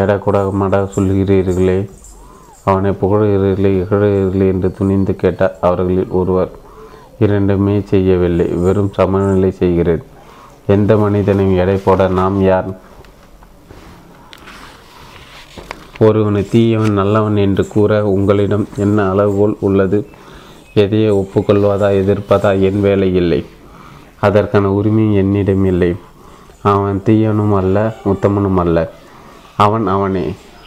ஏடா கூட மடா சொல்கிறீர்களே, அவனை புகழ்கிறீர்களே, இகழ்கிறீர்களே என்று துணிந்து கேட்டார் அவர்களில் ஒருவர். இரண்டுமே செய்யவில்லை, வெறும் சமநிலை செய்கிறது. எந்த மனிதனையும் எடை போட நாம் யார்? ஒருவனை தீயவன் நல்லவன் என்று கூற உங்களிடம் என்ன அளவுகோல் உள்ளது? எதையே ஒப்புக்கொள்வதா எதிர்ப்பதா என் வேலை இல்லை. அதற்கான உரிமை என்னிடம் இல்லை. அவன் தீயவனும் அல்ல, உத்தமனும் அல்ல. அவன் அவனே.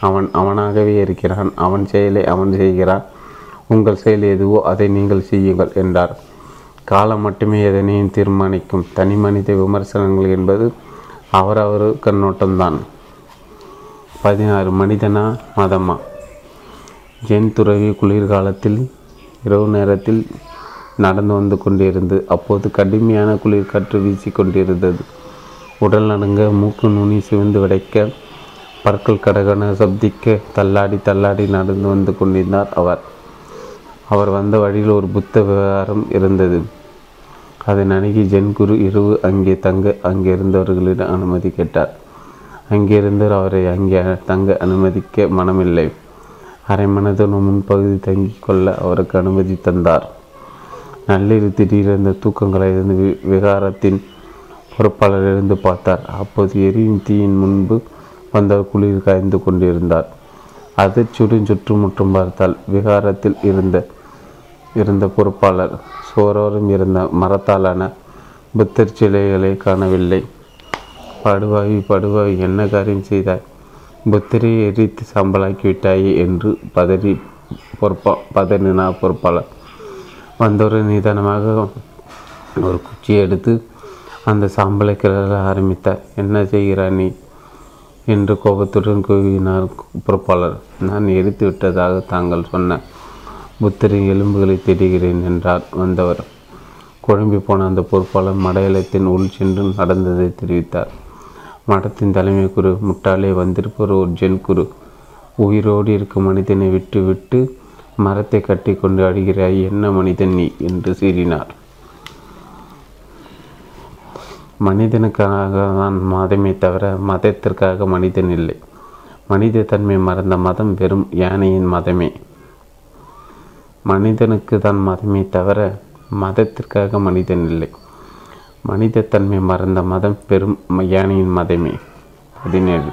அவன் அவனாகவே இருக்கிறான். அவன் செயலை அவன் செய்கிறான். உங்கள் செயல் எதுவோ அதை நீங்கள் செய்யுங்கள் என்றார். காலம் மட்டுமே எதனையும் தீர்மானிக்கும். தனி மனித விமர்சனங்கள் என்பது அவரவர் கண்ணோட்டம்தான். பதினாறு மனிதனா மதமா? ஜென் துறவி குளிர்காலத்தில் இரவு நேரத்தில் நடந்து வந்து கொண்டிருந்தது. அப்போது கடுமையான குளிர் காற்று வீசி கொண்டிருந்தது. உடல் நடுங்க, மூக்கு நுனி சிவந்து விடைக்க, பற்கள் கடகன சப்திக்க, தள்ளாடி தள்ளாடி நடந்து வந்து கொண்டிருந்தார் அவர். அவர் வந்த வழியில் ஒரு புத்த விவகாரம் இருந்தது. அதன் அணுகி ஜென் குரு இரவு அங்கே தங்க அங்கிருந்தவர்களிடம் அனுமதி கேட்டார். அங்கிருந்து அவரை அங்கே தங்க அனுமதிக்க மனமில்லை. அரை மனதின் முன்பகுதி தங்கிக் கொள்ள அவருக்கு அனுமதி தந்தார். நள்ளிரு திடீரெந்த தூக்கங்களை இருந்து விகாரத்தின் பொறுப்பாளர் இருந்து பார்த்தார். அப்போது எரியும் தீயின் முன்பு வந்தவர் குளிர் காய்ந்து கொண்டிருந்தார். அதை சுடும் சுற்றுமுற்றும் பார்த்தால் விகாரத்தில் இருந்த இருந்த பொறுப்பாளர் சோரோரும் இருந்த மரத்தாலான புத்தர் சிலைகளை காணவில்லை. படுவாய் படுவாய், என்ன காரியம் செய்தாய்? புத்தரை எரித்து சம்பளாக்கிவிட்டாயே என்று பதறி பொறுப்பா பதறினா பொறுப்பாளர். வந்தோரு நிதானமாக ஒரு குச்சியை எடுத்து அந்த சாம்பலை கிளற ஆரம்பித்தார். என்ன செய்கிறாய் நீ என்று கோபத்துடன் கூவினார் பொறுப்பாளர். நான் எரித்து விட்டதாக தாங்கள் சொன்ன புத்தரின் எலும்புகளை தேடுகிறேன் என்றார் வந்தவர். குழம்பி போன அந்த பொறுப்பாளர் மடையலத்தின் உள் சென்று நடந்ததை தெரிவித்தார். மடத்தின் தலைமை குரு, முட்டாளே, வந்திருப்பவர் ஒரு ஜென் குரு. உயிரோடு இருக்கும் மனிதனை விட்டு விட்டு மரத்தை கட்டி கொண்டு அடிகிறாய், என்ன மனிதன் நீ என்று சீறினார். மனிதனுக்காக தான் மதமே தவிர மதத்திற்காக மனிதன் இல்லை. மனித தன்மை மறந்த மதம் வெறும் யானையின் மதமே. மனிதனுக்கு தான் மதமே தவிர மதத்திற்காக மனிதன் இல்லை. மனிதத்தன்மை மறந்த மதம் பெரும் யானையின் மதமே. பதினேழு.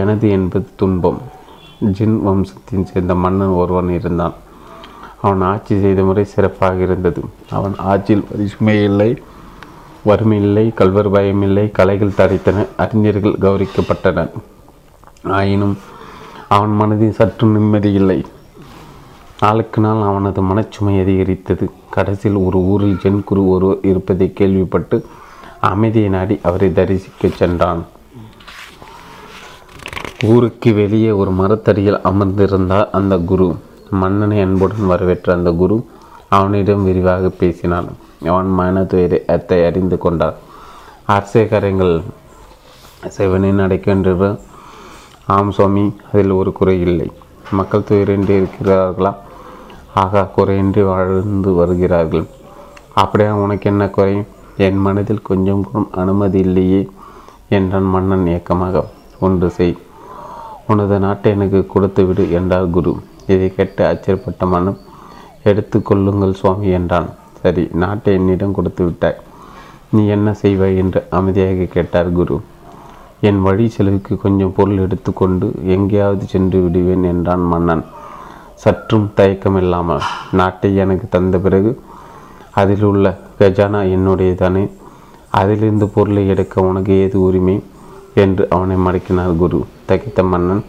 எனது என்பது துன்பம். ஜின் வம்சத்தின் சேர்ந்த மன்னன் ஒருவன் இருந்தான். அவன் ஆட்சி செய்த முறை சிறப்பாக இருந்தது. அவன் ஆட்சியில் வறுமை இல்லை, வறுமையில்லை, கல்வர் பயமில்லை, கலைகள் தரித்தன, அறிஞர்கள் கௌரவிக்கப்பட்டனர். ஆயினும் அவன் மனதில் சற்று நிம்மதியில்லை. நாளுக்கு நாள் அவனது மனச்சுமை அதிகரித்தது. கடைசியில் ஒரு ஊரில் ஜென் குரு ஒருவர் இருப்பதை கேள்விப்பட்டு அமைதியை நாடி அவரை தரிசிக்கச் சென்றான். ஊருக்கு வெளியே ஒரு மரத்தடியில் அமர்ந்திருந்தார் அந்த குரு. மன்னனை அன்புடன் வரவேற்ற அந்த குரு அவனிடம் விரிவாக பேசினான். அவன் மனதுயரத்தை அறிந்து கொண்டார். ஆட்சேகரங்கள் சிவனை நடக்கின்ற ஆம் சுவாமி, அதில் ஒரு குறை இல்லை. மக்கள் துயரின்றி இருக்கிறார்களா? ஆகா, குறையின்றி வாழ்ந்து வருகிறார்கள். அப்படியே உனக்கு என்ன குறை? என் மனதில் கொஞ்சம் கூட அனுமதி இல்லையே என்றான் மன்னன் இயக்கமாக. ஒன்று செய், உனது நாட்டை எனக்கு கொடுத்து விடு என்றார் குரு. இதை கேட்டு ஆச்சரியப்பட்ட மன்னன், எடுத்து கொள்ளுங்கள் சுவாமி என்றான். சரி, நாட்டை என்னிடம் கொடுத்து விட்டாய், நீ என்ன செய்வாய் என்று அமைதியாக கேட்டார் குரு. என் வழி செலவுக்கு கொஞ்சம் பொருள் எடுத்துக்கொண்டு எங்கேயாவது சென்று விடுவேன் என்றான் மன்னன் சற்றும் தயக்கமில்லாமல். நாட்டை எனக்கு தந்த பிறகு அதில் உள்ள கஜானா என்னுடையதானே, அதிலிருந்து பொருளை எடுக்க உனக்கு ஏது உரிமை என்று அவனை மடக்கினார் குரு. தகித்த மன்னன்,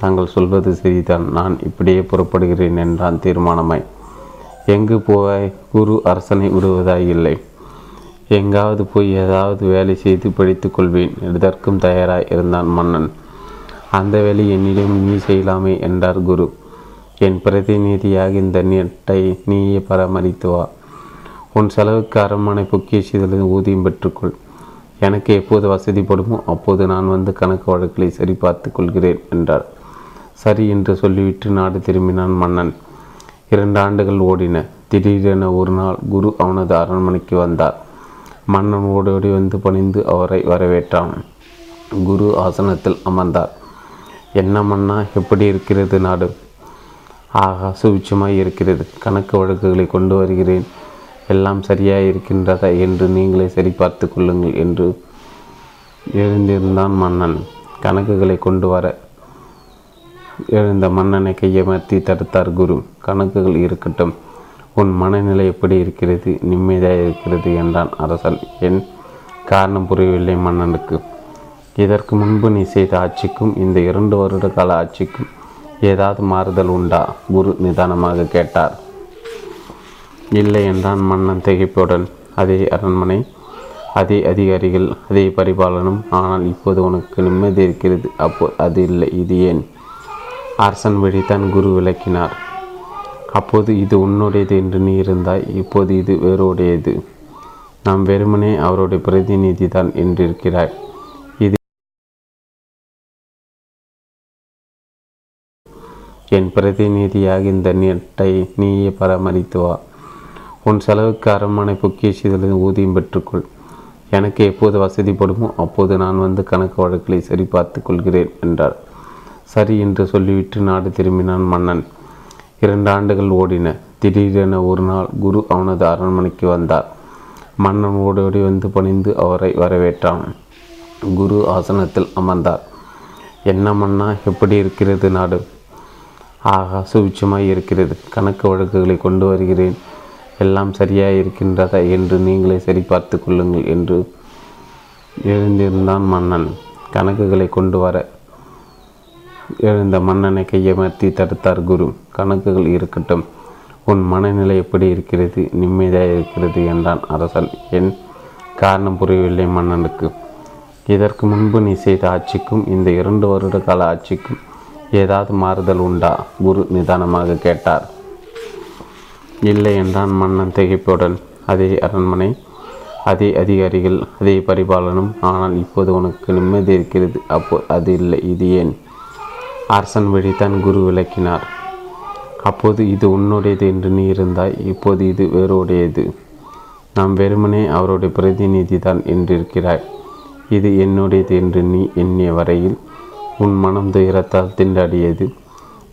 தாங்கள் சொல்வது சரிதான், நான் இப்படியே புறப்படுகிறேன் என்றான் தீர்மானமாய். எங்கு போவாய்? குரு அரசனை விடுவதாயில்லை. எங்காவது போய் ஏதாவது வேலை செய்து படித்துக் கொள்வேன் எதற்கும் தயாராக இருந்தான் மன்னன். அந்த வேலை என்னிடம் நீ செய்யலாமே என்றார் குரு. என் பிரதிநிதியாக இந்த நீட்டை நீயே பராமரித்து வா. உன் செலவுக்கு அரண்மனை பொக்கியசிலிருந்து ஊதியம் பெற்றுக்கொள். எனக்கு எப்போது வசதிப்படுமோ அப்போது நான் வந்து கணக்கு வழக்குகளை சரிபார்த்து கொள்கிறேன் என்றார். சரி என்று சொல்லிவிட்டு நாடு திரும்பினான் மன்னன். இரண்டு ஆண்டுகள் ஓடின. திடீரென ஒரு நாள் குரு அவனது அரண்மனைக்கு வந்தார். மன்னன் ஓடோடி வந்து பணிந்து அவரை வரவேற்றான். குரு ஆசனத்தில் அமர்ந்தார். என்ன மன்னா, எப்படி இருக்கிறது நாடு? ஆகா, சுபிட்சமாய் இருக்கிறது. கணக்கு வழக்குகளை கொண்டு வருகிறேன். எல்லாம் சரியாக இருக்கின்றதா என்று நீங்களே சரிபார்த்து கொள்ளுங்கள் என்று எழுந்திருந்தான் மன்னன். கணக்குகளை கொண்டு வர எழுந்த மன்னனை கையமர்த்தி தடுத்தார் குரு. கணக்குகள் இருக்கட்டும், உன் மனநிலை எப்படி இருக்கிறது? நிம்மதியாக இருக்கிறது என்றான் அரசன். என் காரணம் புரியவில்லை மன்னனுக்கு. இதற்கு முன்பு நீ செய்த ஆட்சிக்கும் இந்த இரண்டு வருட கால ஆட்சிக்கும் ஏதாவது மாறுதல் உண்டா? குரு நிதானமாக கேட்டார். இல்லை என்றான் மன்னன் திகைப்புடன். அதே அரண்மனை, அதே அதிகாரிகள், அதே பரிபாலனம். ஆனால் இப்போது உனக்கு நிம்மதி இருக்கிறது, அப்போ அது இல்லை. இது ஏன்? அரசன் வழித்தான் குரு விளக்கினார். அப்போது இது உன்னுடையது என்று நீ இருந்தாய், இப்போது இது வேறுடையது. நாம் வெறுமனே அவருடைய பிரதிநிதி தான் என்றிருக்கிறாய். இது என் பிரதிநிதியாக இந்த நீட்டை நீயே பராமரித்து வா. உன் செலவுக்கு அரண்மனை பொக்கியசிலிருந்து ஊதியம் பெற்றுக்கொள். எனக்கு எப்போது வசதிப்படுமோ அப்போது நான் வந்து கணக்கு வழக்குகளை சரிபார்த்து கொள்கிறேன் என்றார். சரி என்று சொல்லிவிட்டு நாடு திரும்பினான் மன்னன். இரண்டு ஆண்டுகள் ஓடின. திடீரென ஒரு நாள் குரு அவனது அரண்மனைக்கு வந்தார். மன்னன் ஓடோடி வந்து பணிந்து அவரை வரவேற்றான். குரு ஆசனத்தில் அமர்ந்தார். என்ன மன்னா, எப்படி இருக்கிறது நாடு? ஆகா, சுபிட்சமாய் இருக்கிறது. கணக்கு வழக்குகளை கொண்டு வருகிறேன். எல்லாம் சரியாக இருக்கின்றதா என்று நீங்களே சரிபார்த்து கொள்ளுங்கள் என்று எழுந்திருந்தான் மன்னன். கணக்குகளை கொண்டு வர எழுந்த மன்னனை கையமர்த்தி தடுத்தார் குரு. கணக்குகள் இருக்கட்டும், உன் மனநிலை எப்படி இருக்கிறது? நிம்மதியாக இருக்கிறது என்றான் அரசன். என் காரணம் புரியவில்லை மன்னனுக்கு. இதற்கு முன்பு நீ செய்த ஆட்சிக்கும் இந்த இரண்டு வருட கால ஆட்சிக்கும் ஏதாவது மாறுதல் உண்டா? குரு நிதானமாக கேட்டார். இல்லை என்றான் மன்னன் திகைப்புடன். அதே அரண்மனை, அதே அதிகாரிகள், அதே பரிபாலனம். ஆனால் இப்போது உனக்கு நிம்மதி இருக்கிறது. அப்போ அது இல்லை. இது ஏன்? அரசன் வழிதான் குரு விளக்கினார். அப்போது இது உன்னுடையது என்று நீ இருந்தாய். இப்போது இது வேறுடையது. நாம் வெறுமனே அவருடைய பிரதிநிதி தான் என்றிருக்கிறாய். இது என்னுடையது என்று நீ எண்ணிய வரையில் உன் மனம் துயரத்தால் திண்டாடியது.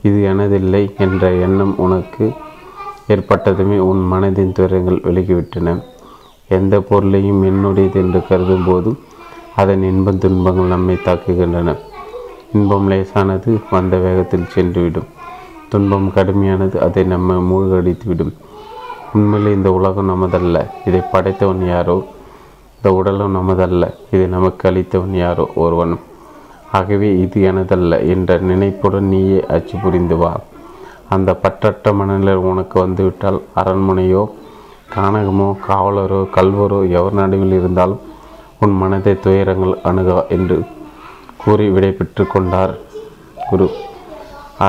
இது எனதில்லை என்ற எண்ணம் உனக்கு ஏற்பட்டதுமே உன் மனதின் துயரங்கள் விலகிவிட்டன. எந்த பொருளையும் என்னுடையது என்று கருதும் போதும் அதன் இன்பம் துன்பங்கள் நம்மை தாக்குகின்றன. இன்பம் லேசானது, வந்த வேகத்தில் சென்றுவிடும். துன்பம் கடுமையானது, அதை நம்மை மூழ்கடித்துவிடும். உண்மையில் இந்த உலகம் நமதல்ல. இதை படைத்தவன் யாரோ. இந்த உடலும் நமதல்ல. இதை நமக்கு அளித்தவன் யாரோ ஒருவன். ஆகவே இது எனதல்ல என்ற நினைப்புடன் நீயே அச்சு புரிந்து வா. அந்த பற்றற்ற மனநிலை உனக்கு வந்துவிட்டால் அரண்மனையோ கானகமோ காவலரோ கல்வரோ எவர் நடுவில் இருந்தாலும் உன் மனதை துயரங்கள் அணுக என்று கூறி விடை பெற்று கொண்டார் குரு.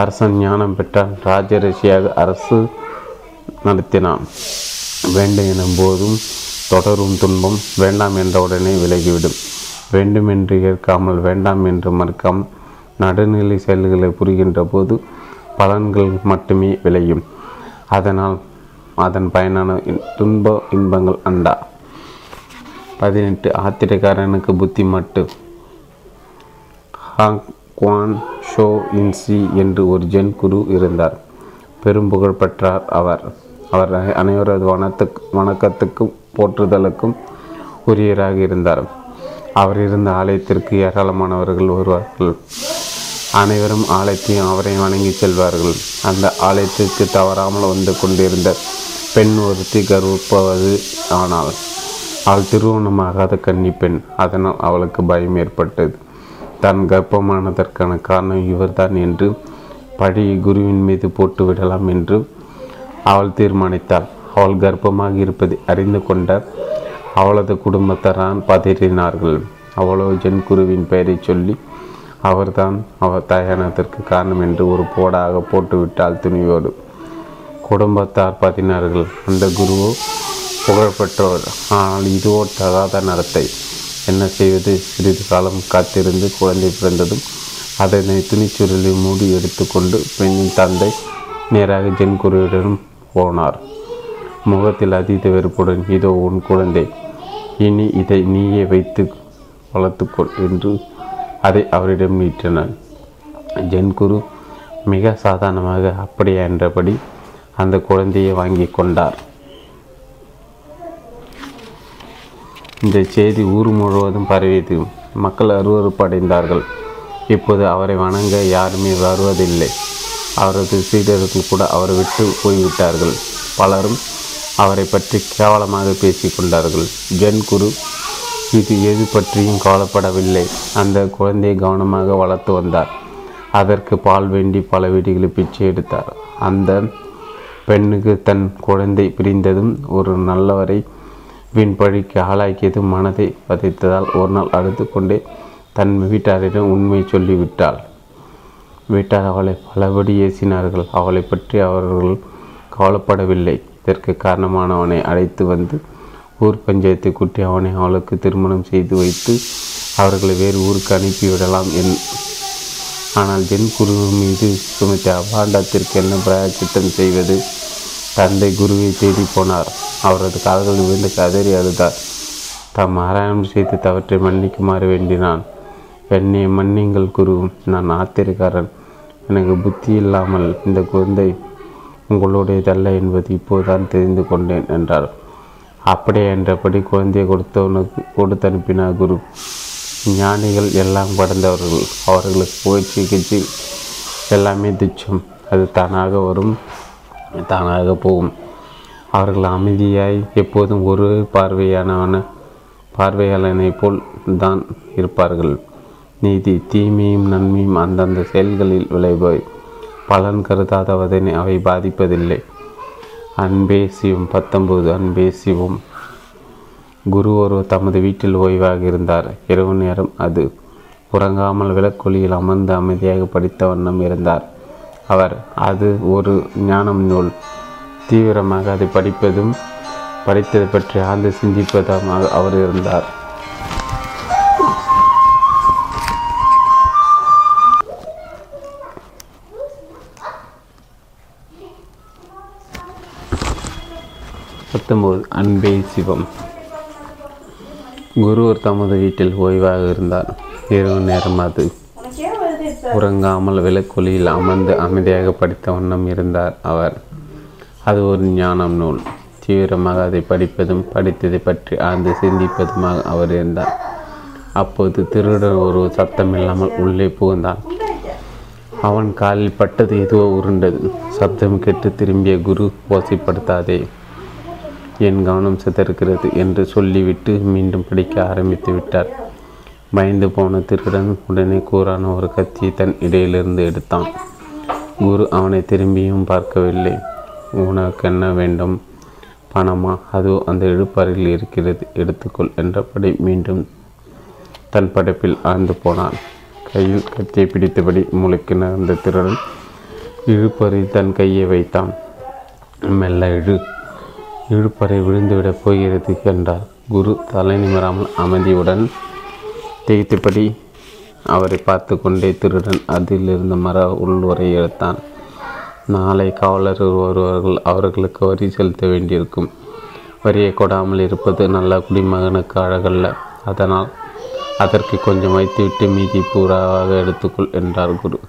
அரசன் ஞானம் பெற்றான். ராஜரிஷியாக அரசு நடத்தினான். வேண்டும் எனும் போதும் தொடரும் துன்பம் வேண்டாம் என்றவுடனே விலகிவிடும். வேண்டும் என்று ஏற்காமல், வேண்டாம் என்று மறுக்காமல் நடுநிலை செயல்களை புரிகின்ற போது பலன்கள் மட்டுமே விளையும். அதனால் அதன் பயனான துன்ப இன்பங்கள் அண்டா. பதினெட்டு. ஆத்திரக்காரனுக்கு புத்தி மட்டு. ஹாங் குவான் ஷோ இன்சி என்று ஒரு ஜென் குரு இருந்தார். பெரும் புகழ் பெற்றார் அவர். அவர் அனைவரது வனத்துக்கு வணக்கத்துக்கும் போற்றுதலுக்கும் உரியராக இருந்தார். அவர் இருந்த ஆலயத்திற்கு ஏராளமானவர்கள் வருவார்கள். அனைவரும் ஆலயத்தையும் அவரை வணங்கி செல்வார்கள். அந்த ஆலயத்திற்கு தவறாமல் வந்து கொண்டிருந்த பெண் ஒருத்தி கர்ப்பவது. ஆனால் அவள் திருமணமாகாத கன்னி பெண். அதனால் அவளுக்கு பயம் ஏற்பட்டது. தான் கர்ப்பமானதற்கான காரணம் இவர்தான் என்று பழியை குருவின் மீது போட்டு விடலாம் என்று அவள் தீர்மானித்தாள். அவள் கர்ப்பமாக இருப்பதை அறிந்து கொண்ட அவளது குடும்பத்தாரான் பதறினார்கள். அவளோ ஜென் குருவின் பெயரை சொல்லி அவர்தான் அவர் தயானத்திற்கு காரணம் என்று ஒரு போடாக போட்டுவிட்டால் துணிவோடு குடும்பத்தார் பதினார்கள். அந்த குருவோ புகழ்பெற்றவர். ஆனால் இதுவோ தகாத நடத்தை. என்ன செய்வது? சிறிது காலம் காத்திருந்து குழந்தை பிறந்ததும் அதனை துணிச்சுருளை மூடி எடுத்து கொண்டு பெண்ணின் தந்தை நேராக ஜென் குருவிடம் போனார். முகத்தில் அதீத வெறுப்புடன், இதோ உன் குழந்தை, இனி இதை நீயே வைத்து வளர்த்துக்கொள் என்று அதை அவரிடம் நீட்டினான். ஜென் குரு மிக சாதாரணமாக அப்படியே என்றபடி அந்த குழந்தையை வாங்கி கொண்டார். இந்த செய்தி ஊர் முழுவதும் பரவியது. மக்கள் அருவருப்பு அடைந்தார்கள். இப்போது அவரை வணங்க யாருமே வருவதில்லை. அவரது சீடர்கள் கூட அவரை விட்டு போய்விட்டார்கள். பலரும் அவரை பற்றி கேவலமாக பேசி கொண்டார்கள். ஜென் குரு இது எது பற்றியும் கவலைப்படவில்லை. அந்த குழந்தையை கவனமாக வளர்த்து வந்தார். அதற்கு பால் வேண்டி பல வீடுகளை பிச்சை எடுத்தார். அந்த பெண்ணுக்கு தன் குழந்தை பிரிந்ததும் ஒரு நல்லவரை வீண்பழிக்கு ஆளாக்கியதும் மனதை வதைத்ததால் ஒரு நாள் அழுது கொண்டே தன் வீட்டாரிடம் உண்மை சொல்லிவிட்டாள். வீட்டார் அவளை பலபடி ஏசினார்கள். அவளை பற்றி அவர்கள் கவலைப்படவில்லை. இதற்கு காரணமானவனை அழைத்து வந்து ஊர் பஞ்சாயத்தை கூட்டி அவனை அவளுக்கு திருமணம் செய்து வைத்து அவர்களை வேறு ஊருக்கு அனுப்பிவிடலாம் என். ஆனால் ஜென் குரு மீது சுமைத்த அபாண்டத்திற்கு என்ன பிராயச்சித்தம் செய்வது? தந்தை குருவை தேடி போனார். அவரது கால்கள் விழுந்து கதறி அழுதார். தாம் மாராயணம் செய்து தவற்றை மன்னிக்குமாறு வேண்டினான். என்னை மன்னிங்கள் குரு, நான் ஆத்திரக்காரன். எனக்கு புத்தி இல்லாமல் இந்த குழந்தை உங்களுடையதல்ல என்பது இப்போதுதான் தெரிந்து கொண்டேன் என்றார். அப்படியே என்றபடி குழந்தையை கொடுத்தவனுக்கு கொடுத்து அனுப்பினார் குரு. ஞானிகள் எல்லாம் கடந்தவர்கள். அவர்களுக்கு போய் சிகிச்சை எல்லாமே துச்சம். அது தானாக வரும், தானாக போகும். அவர்கள் அமைதியாய் எப்போதும் ஒரு பார்வையானவன பார்வையாளனை போல் தான் இருப்பார்கள். நீதி, தீமையும் நன்மையும் அந்தந்த செயல்களில் விளைவாய். பலன் கருதாதவதனை அவை பாதிப்பதில்லை. அன்பே சிவம். பத்தொம்போது. அன்பே சிவம். குரு ஒரு தமது வீட்டில் ஓய்வாக இருந்தார். இரவு நேரம் அது. உறங்காமல் விளக்கொலியில் அமர்ந்து அமைதியாக படித்த வண்ணம் இருந்தார் அவர். அது ஒரு ஞானம் நூல். தீவிரமாக அதை படிப்பதும் படித்தது பற்றி ஆழ்ந்து சிந்திப்பதாக அவர் இருந்தார். பத்தொன்பது. அன்பே சிவம். குருவர் தமது வீட்டில் ஓய்வாக இருந்தார். இரவு நேரம் அது. உறங்காமல் விளக்கொலியில் அமர்ந்து அமைதியாக படித்த வண்ணம் இருந்தார் அவர். அது ஒரு ஞானம் நூல். தீவிரமாக அதை படிப்பதும் படித்ததை பற்றி ஆழ்ந்து சிந்திப்பதுமாக அவர் இருந்தார். அப்போது திருடன் ஒரு சத்தமில்லாமல் உள்ளே புகுந்தான். அவன் காலில் பட்டது எதுவோ உருண்டது. சப்தம் கேட்டு திரும்பிய குரு, ஓசைப்படுத்தாதே, என் கவனம் சிதறுகிறது என்று சொல்லிவிட்டு மீண்டும் படிக்க ஆரம்பித்து விட்டார். பயந்து போன திருடன் உடனே கூரான ஒரு கத்தியை தன் இடையிலிருந்து எடுத்தான். குரு அவனை திரும்பியும் பார்க்கவில்லை. உனக்கு என்ன வேண்டும், பணமா? அதோ அந்த இழுப்பறையில் இருக்கிறது, எடுத்துக்கொள் என்றபடி மீண்டும் தன் படைப்பில் ஆழ்ந்து போனான். கையில் கத்தியை பிடித்தபடி மூளைக்கு நகர்ந்த திருடன் இழுப்பறையில் தன் கையை வைத்தான். மெல்ல இழு இழுப்பறை விழுந்துவிடப் போகிறது என்றார். குரு தலை நிமிராமல் அமைதியுடன் திகைத்தபடி அவரை பார்த்து கொண்டே திருடன் அதிலிருந்து மர உள்ளுரை எடுத்தான். நாளை காவலர் ஒருவர்கள் அவர்களுக்கு வரி செலுத்த வேண்டியிருக்கும். வரியை கொடாமல் இருப்பது நல்ல குடிமகனுக்கு அழகல்ல. அதனால் அதற்கு கொஞ்சம் வைத்துவிட்டு மீதி பூராவாக எடுத்துக்கொள் என்றார் குரு.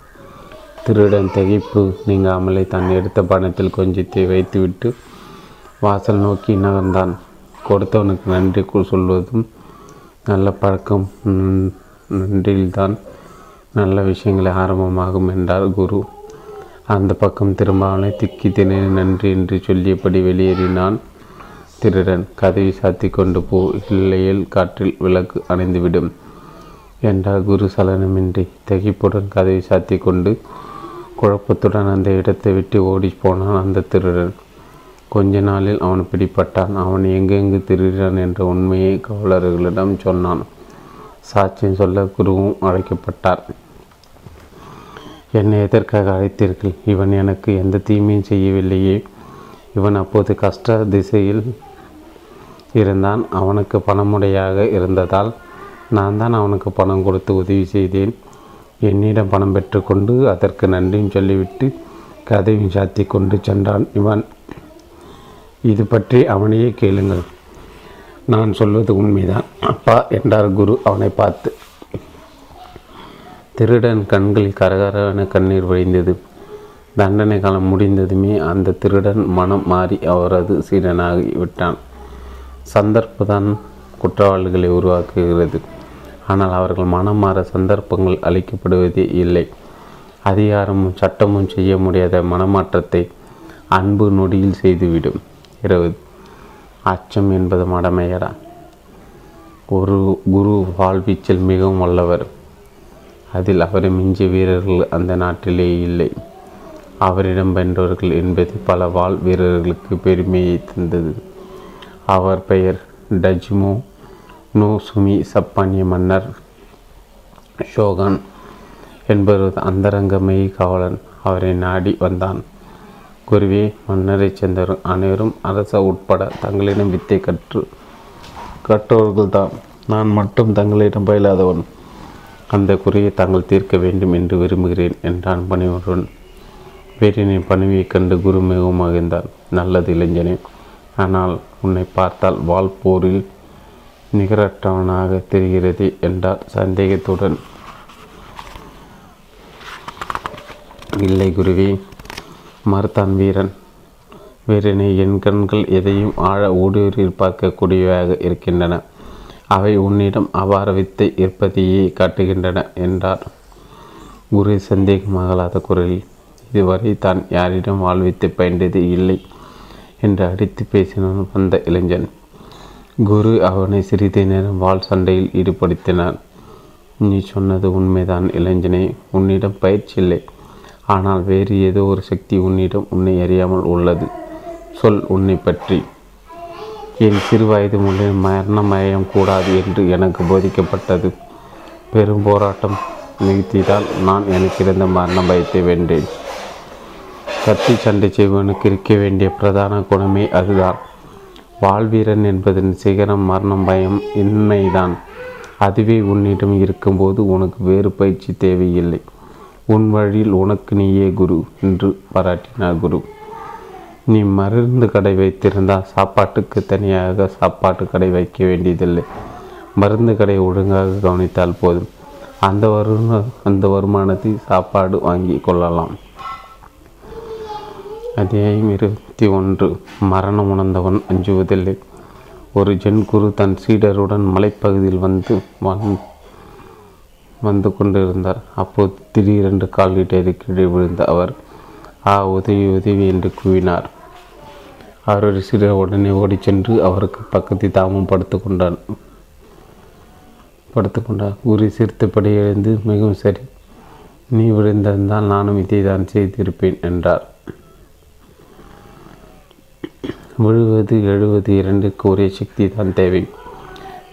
திருடன் திகைப்பு நீங்காமலே தான் எடுத்த பணத்தில் கொஞ்சத்தை வைத்துவிட்டு வாசல் நோக்கி நகர்ந்தான். கொடுத்தவனுக்கு நன்றி சொல்வதும் நல்ல பழக்கம். நன்றியில்தான் நல்ல விஷயங்களை ஆரம்பமாகும் என்றார் குரு. அந்த பக்கம் திரும்பாமலே திக்கி திணை நன்றி என்று சொல்லியபடி வெளியேறினான் திருடன். கதவை சாத்தி கொண்டு போ, இல்லையில் காற்றில் விளக்கு அணைந்துவிடும் என்றார் குரு. சலனமின்றி திகைப்புடன் கதவை சாத்தி கொண்டு குழப்பத்துடன் அந்த இடத்தை விட்டு ஓடி போனான் அந்த திருடன். கொஞ்ச நாளில் அவன் பிடிபட்டான். அவன் எங்கெங்கு திருடான் என்ற உண்மையை காவலர்களிடம் சொன்னான். சாட்சியம் சொல்ல குருவும் அழைக்கப்பட்டார். என்னை எதற்காக அழைத்தீர்கள்? இவன் எனக்கு எந்த தீமையும் செய்யவில்லையே. இவன் அப்போது கஷ்ட திசையில் இருந்தான். அவனுக்கு பணமுடையாக இருந்ததால் நான் தான் அவனுக்கு பணம் கொடுத்து உதவி செய்தேன். என்னிடம் பணம் பெற்றுக்கொண்டு அதற்கு நன்றியும் சொல்லிவிட்டு கதையும் சாத்தி கொண்டு சென்றான் இவன். இது பற்றி அவனையே கேளுங்கள். நான் சொல்வது உண்மைதான் அப்பா என்றார் குரு அவனை பார்த்து. திருடன் கண்களில் கரகரவென கண்ணீர் வழிந்தது. தண்டனை காலம் முடிந்ததுமே அந்த திருடன் மனம் மாறி அவரது சீடனாகி விட்டான். சந்தர்ப்பதான் குற்றவாளிகளை உருவாக்குகிறது. ஆனால் அவர்கள் மனம் மாற சந்தர்ப்பங்கள் அளிக்கப்படுவதே இல்லை. அதிகாரமும் சட்டமும் செய்ய முடியாத மனமாற்றத்தை அன்பு நொடியில் செய்துவிடும். இருபது. அச்சம் என்பது மடமையரா. ஒரு குரு வாழ்வீச்சில் மிகவும் வல்லவர். அதில் அவரை மிஞ்சிய வீரர்கள் அந்த நாட்டிலே இல்லை. அவரிடம் வென்றவர்கள் என்பது பல வாழ் வீரர்களுக்கு பெருமையை தந்தது. அவர் பெயர் டஜ்மோ நோ சுமி. சப்பானிய மன்னர் ஷோகான் என்பவர் அந்தரங்கமய காவலன். அவரை நாடி வந்தான். குருவே, மன்னரைச் சேர்ந்தவர் அனைவரும் அரச உட்பட தங்களிடம் வித்தை கற்று கற்றவர்கள்தான். நான் மட்டும் தங்களிடம் பயிலாதவன். அந்த குறையை தாங்கள் தீர்க்க வேண்டும் என்று விரும்புகிறேன் என்றான் பணிவருடன். வீரனின் பணிவைக் கண்டு குரு மிகவும் மகிழ்ந்தார். நல்லது இளைஞனே, ஆனால் உன்னை பார்த்தால் வால் போரில் நிகரற்றவனாக தெரிகிறது என்றார் சந்தேகத்துடன். இல்லை குருவே, மறுத்தான் வீரன். வீரனை என் கண்கள் எதையும் ஆழ ஊடுருவி பார்க்கக்கூடியவையாக இருக்கின்றன. அவை உன்னிடம் அபார வித்தை இருப்பதையே காட்டுகின்றன என்றார் குரு சந்தேகமாகலாத குரலில். இதுவரை தான் யாரிடம் வாழ்வித்து பயின்றதே இல்லை என்று அடித்து பேசினான் வந்த இளைஞன். குரு அவனை சிறிது நேரம் வாள் சண்டையில் ஈடுபடுத்தினார். நீ சொன்னது உண்மைதான் இளைஞனே. உன்னிடம் பயிற்சி இல்லை. ஆனால் வேறு ஏதோ ஒரு சக்தி உன்னிடம் உன்னை அறியாமல் உள்ளது. சொல் உன்னை பற்றி. என் சிறு வயது முன்னே மரணமயம் கூடாது என்று எனக்கு போதிக்கப்பட்டது. பெரும் போராட்டம் நிகழ்த்தினால் நான் எனக்கு இருந்த மரண பயத்தை வென்றேன். கத்தி சண்டை செய்வனுக்கு இருக்க வேண்டிய பிரதான குணமே அதுதான். வாழ்வீரன் என்பதன் சிகரம் மரணம் பயம் இன்மைதான். அதுவே உன்னிடம் இருக்கும்போது உனக்கு வேறு பயிற்சி தேவையில்லை. உன் வழியில் உனக்கு நீயே குரு என்று பாராட்டினார் குரு. நீ மருந்து கடை வைத்திருந்தால் சாப்பாட்டுக்கு தனியாக சாப்பாட்டு கடை வைக்க வேண்டியதில்லை. மருந்து கடை ஒழுங்காக கவனித்தால் போதும். அந்த வருமான அந்த வருமானத்தை சாப்பாடு வாங்கி கொள்ளலாம். அத்தியாயம் இருபத்தி ஒன்று. மரணம் உணர்ந்தவன் அஞ்சுவதில்லை. ஒரு ஜென் குரு தன் சீடருடன் மலைப்பகுதியில் வந்து வந்து கொண்டிருந்தார். அப்போது திடீரென்று கால்கிட்டேறி கீழே விழுந்த அவர் ஆ உதவி உதவி என்று கூவினார். அவருடைய சீடர் உடனே ஓடி சென்று அவருக்கு பக்கத்தில் தாமும் படுத்து கொண்டான் படுத்து கொண்டார் குரு சிரித்தபடி எழுந்து, மிகவும் சரி, நீ விழுந்திருந்தால் நானும் இதை தான் செய்திருப்பேன் என்றார். விழுவது எழுவது இரண்டுக்கு ஒரே சக்தி தான் தேவை.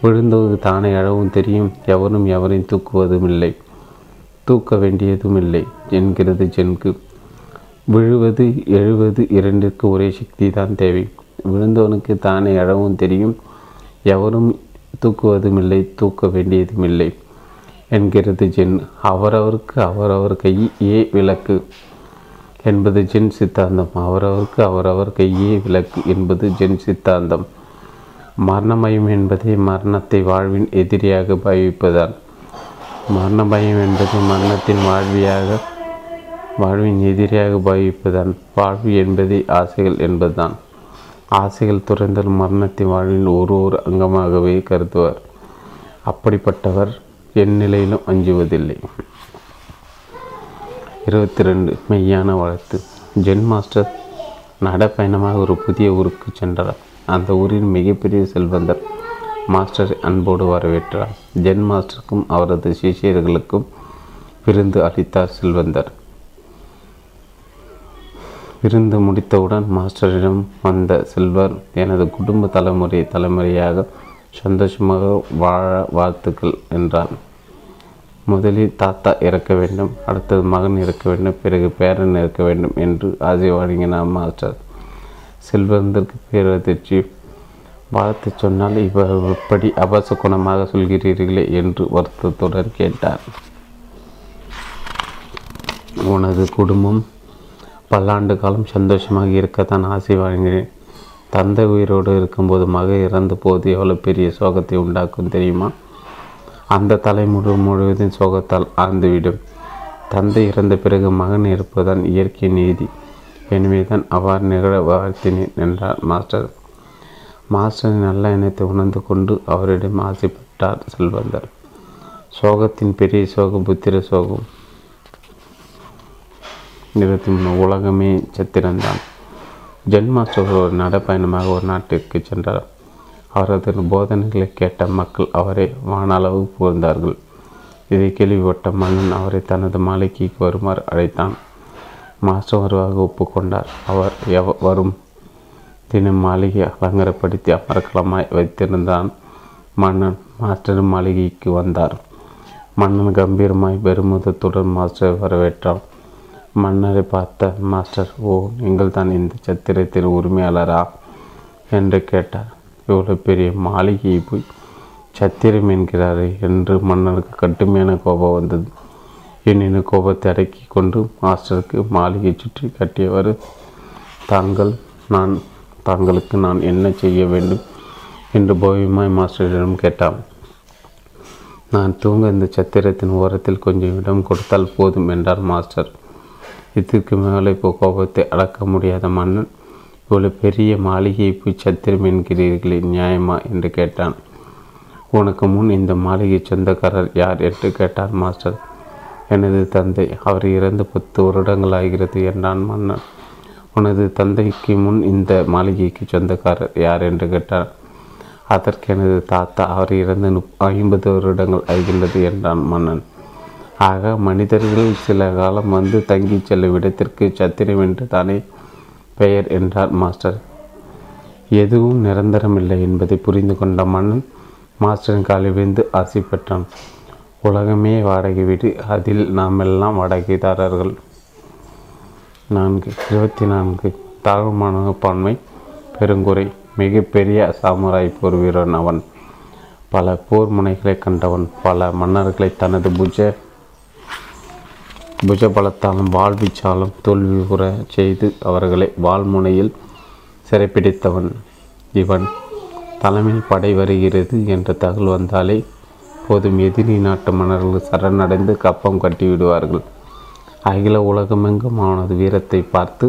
விழுந்தது தானே எழவும் தெரியும். எவரும் எவரையும் தூக்குவதும் இல்லை, தூக்க வேண்டியதும் இல்லை என்கிறது ஜென்கு. விழுவது எழுவது இரண்டிற்கு ஒரே சக்தி தான் தேவை. விழுந்தவனுக்கு தானே எழவும் தெரியும், எவரும் தூக்குவதும் இல்லை, தூக்க வேண்டியதும் இல்லை என்கிறது ஜென். அவரவருக்கு அவரவர் கையே விளக்கு என்பது ஜென் சித்தாந்தம். அவரவருக்கு அவரவர் கையே விளக்கு என்பது ஜென் சித்தாந்தம். மரணமயம் என்பதே மரணத்தை வாழ்வின் எதிரியாக பாவிப்பதால், மரணபயம் என்பது மரணத்தின் வாழ்வியாக வாழ்வின் எதிரியாக பாவிப்பதால், வாழ்வு என்பதே ஆசைகள் என்பதுதான். ஆசைகள் துறந்தால் மரணத்தை வாழ்வின் ஒரு ஒரு அங்கமாகவே கருதுவார். அப்படிப்பட்டவர் என் நிலையிலும் அஞ்சுவதில்லை. இருபத்தி ரெண்டு. மெய்யான வாழ்த்து. ஜென் மாஸ்டர் நடைப்பயணமாக ஒரு புதிய ஊருக்கு சென்றார். அந்த ஊரின் மிகப்பெரிய செல்வந்தர் மாஸ்டரை அன்போடு வரவேற்றார். ஜென் மாஸ்டருக்கும் அவரது சிஷியர்களுக்கும் விருந்து அளித்தார் செல்வந்தர். விருந்து முடித்தவுடன் மாஸ்டரிடம் வந்த செல்வர், எனது குடும்ப தலைமுறை தலைமுறையாக சந்தோஷமாக வாழ வாழ்த்துக்கள் என்றார். முதலில் தாத்தா இறக்க வேண்டும், அடுத்தது மகன் இறக்க வேண்டும், பிறகு பேரன் இறக்க வேண்டும் என்று ஆசை வழங்கினார் மாஸ்டர். செல்வந்தருக்கு பேரதிர்ச்சி. வாழ்த்து சொன்னால் இவர் எப்படி அபசகுணமாக சொல்கிறீர்களே என்று வருத்தத்துடன் கேட்டார். உனது குடும்பம் பல்லாண்டு காலம் சந்தோஷமாக இருக்கத்தான் ஆசை வழங்கினேன். தந்தை உயிரோடு இருக்கும்போது மகன் இறந்த போது எவ்வளோ பெரிய சோகத்தை உண்டாக்கும் தெரியுமா? அந்த தலைமுறை முழுவதும் சோகத்தால் ஆழ்ந்துவிடும். தந்தை இறந்த பிறகு மகன் இருப்பதுதான் இயற்கை நீதி. எனவே தான் அவ்வாறு நிகழ வாழ்த்தினேன் என்றார் மாஸ்டர். மாஸ்டரின் நல்ல எண்ணத்தை உணர்ந்து கொண்டு அவரிடம் ஆசைப்பட்டார் செல்வந்தர். சோகத்தின் பெரிய சோகம் புத்திர சோகம். இருபத்தி மூணு. உலகமே சத்திரந்தான். ஜென் மாஸ்டர் ஒரு நடைப்பயணமாக ஒரு நாட்டிற்கு சென்றார். அவரது போதனைகளை கேட்ட மக்கள் அவரை வானளவு புகழ்ந்தார்கள். இதை கேள்விப்பட்ட மன்னன் அவரை தனது மாளிகைக்கு வருமாறு அழைத்தான். மாஸ்டர் வருவாக ஒப்புக்கொண்டார். அவர் எவ வரும் தினம் மாளிகை அலங்கரப்படுத்தி அமர்க்கலமாய் வைத்திருந்தான் மன்னன். மாஸ்டர் மாளிகைக்கு வந்தார். மன்னன் கம்பீரமாய் பெருமிதத்துடன் மாஸ்டரை வரவேற்றார். மன்னரை பார்த்த மாஸ்டர், ஓ, நீங்கள் தான் இந்த சத்திரத்தின் உரிமையாளரா என்று கேட்டார். இவ்வளோ பெரிய மாளிகையை போய் சத்திரம் என்கிறாரே என்று மன்னனுக்கு கடுமையான கோபம் வந்தது. எண்ணின் கோபத்தை அடக்கி கொண்டு மாஸ்டருக்கு மாளிகை சுற்றி கட்டியவர், தாங்கள் நான் தாங்களுக்கு நான் என்ன செய்ய வேண்டும் என்று பவ்யமாய் மாஸ்டரிடம் கேட்டான். நான் தூங்க இந்த சத்திரத்தின் ஓரத்தில் கொஞ்சம் இடம் கொடுத்தால் போதும் என்றார் மாஸ்டர். இதற்கு மேலே இப்போ கோபத்தை அடக்க முடியாத மன்னன், இவ்வளோ பெரிய மாளிகையை போய் சத்திரம் என்கிறீர்களே நியாயமா என்று கேட்டான். உனக்கு முன் இந்த மாளிகை சொந்தக்காரர் யார் என்று கேட்டார் மாஸ்டர். எனது தந்தை, அவர் இறந்து பத்து வருடங்கள் ஆகிறது என்றான் மன்னன். உனது தந்தைக்கு முன் இந்த மாளிகைக்கு சொந்தக்காரர் யார் என்று கேட்டார். அதற்கு எனது தாத்தா, அவர் இறந்து முப் ஐம்பது வருடங்கள் ஆகிறது என்றான் மன்னன். ஆக மனிதர்கள் சில காலம் வந்து தங்கி செல்லும் இடத்திற்கு சத்திரம் என்று தானே பெயர் என்றார் மாஸ்டர். எதுவும் நிரந்தரமில்லை என்பதை புரிந்து கொண்ட மன்னன் மாஸ்டரின் காலை விழுந்து ஆசை பெற்றான். உலகமே வாடகை வீடு, அதில் நாம் எல்லாம் வாடகைதாரர்கள். நான்கு இருபத்தி நான்கு தாழ்வு மனப்பான்மை பெருங்குறை. மிகப்பெரிய சாமுராய் போர் வீரன் அவன். பல போர் முனைகளை கண்டவன். பல மன்னர்களை தனது புஜ புஜ பலத்தாலும் வாழ்விச்சாலும் தோல்வி உற செய்து அவர்களை வாழ்முனையில் சிறைப்பிடித்தவன் இவன். தலைமையில் படை வருகிறது என்ற தகவல் வந்தாலே போதும் எதிரி நாட்டு மன்னர்கள் சரணடைந்து கப்பம் கட்டிவிடுவார்கள். அகில உலகமெங்கும் அவனது வீரத்தை பார்த்து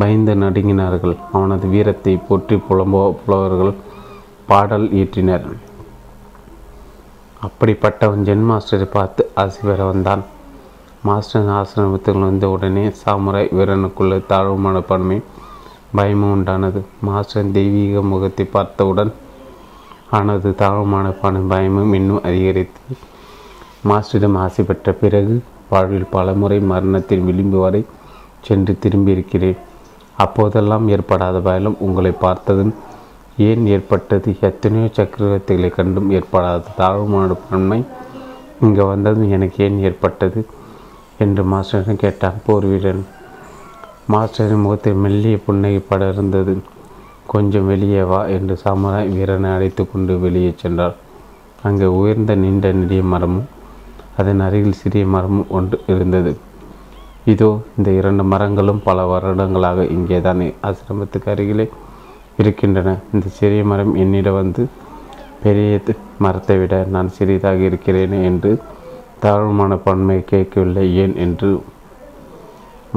பயந்து நடுங்கினார்கள். அவனது வீரத்தை போற்றி புலம்போ புலவர்கள் பாடல் இயற்றினர். அப்படிப்பட்டவன் ஜென் மாஸ்டரை பார்த்து ஆசை பெற வந்தான். மாஸ்டர் ஆசிரமத்தில் வந்த உடனே சாமுராய் வீரனுக்குள்ள தாழ்வு மனப்பான்மை பயமும் உண்டானது. மாஸ்டரின் தெய்வீக முகத்தை பார்த்தவுடன் ஆனது தாழ்வுமான பான பயமும் இன்னும் அதிகரித்தது. மாஸ்டரிடம் ஆசை பெற்ற பிறகு வாழ்வில் பல முறை மரணத்தின் விளிம்பு வரை சென்று திரும்பியிருக்கிறேன். அப்போதெல்லாம் ஏற்படாத பயலும் உங்களை பார்த்ததும் ஏன் ஏற்பட்டது? எத்தனையோ சக்கரவர்த்திகளை கண்டும் ஏற்படாத தாழ்வுமான பன்மை இங்கே வந்ததும் எனக்கு ஏன் ஏற்பட்டது என்று மாஸ்டரிடம் கேட்டான் போர் வீரன். மாஸ்டரின் முகத்தில் மெல்லிய புன்னகை பட இருந்தது. கொஞ்சம் வெளியே வா என்று சாமுராய் வீரனை அழைத்து கொண்டு வெளியே சென்றார். அங்கே உயர்ந்த நீண்ட நெடிய மரமும் அதன் அருகில் சிறிய மரமும் ஒன்று இருந்தது. இதோ இந்த இரண்டு மரங்களும் பல வருடங்களாக இங்கே தான் ஆசிரமத்துக்கு அருகிலே இருக்கின்றன. இந்த சிறிய மரம் என்னிடம் வந்து பெரிய மரத்தை விட நான் சிறியதாக இருக்கிறேன் என்று தாழ்வுமான பன்மை கேட்கவில்லை ஏன் என்று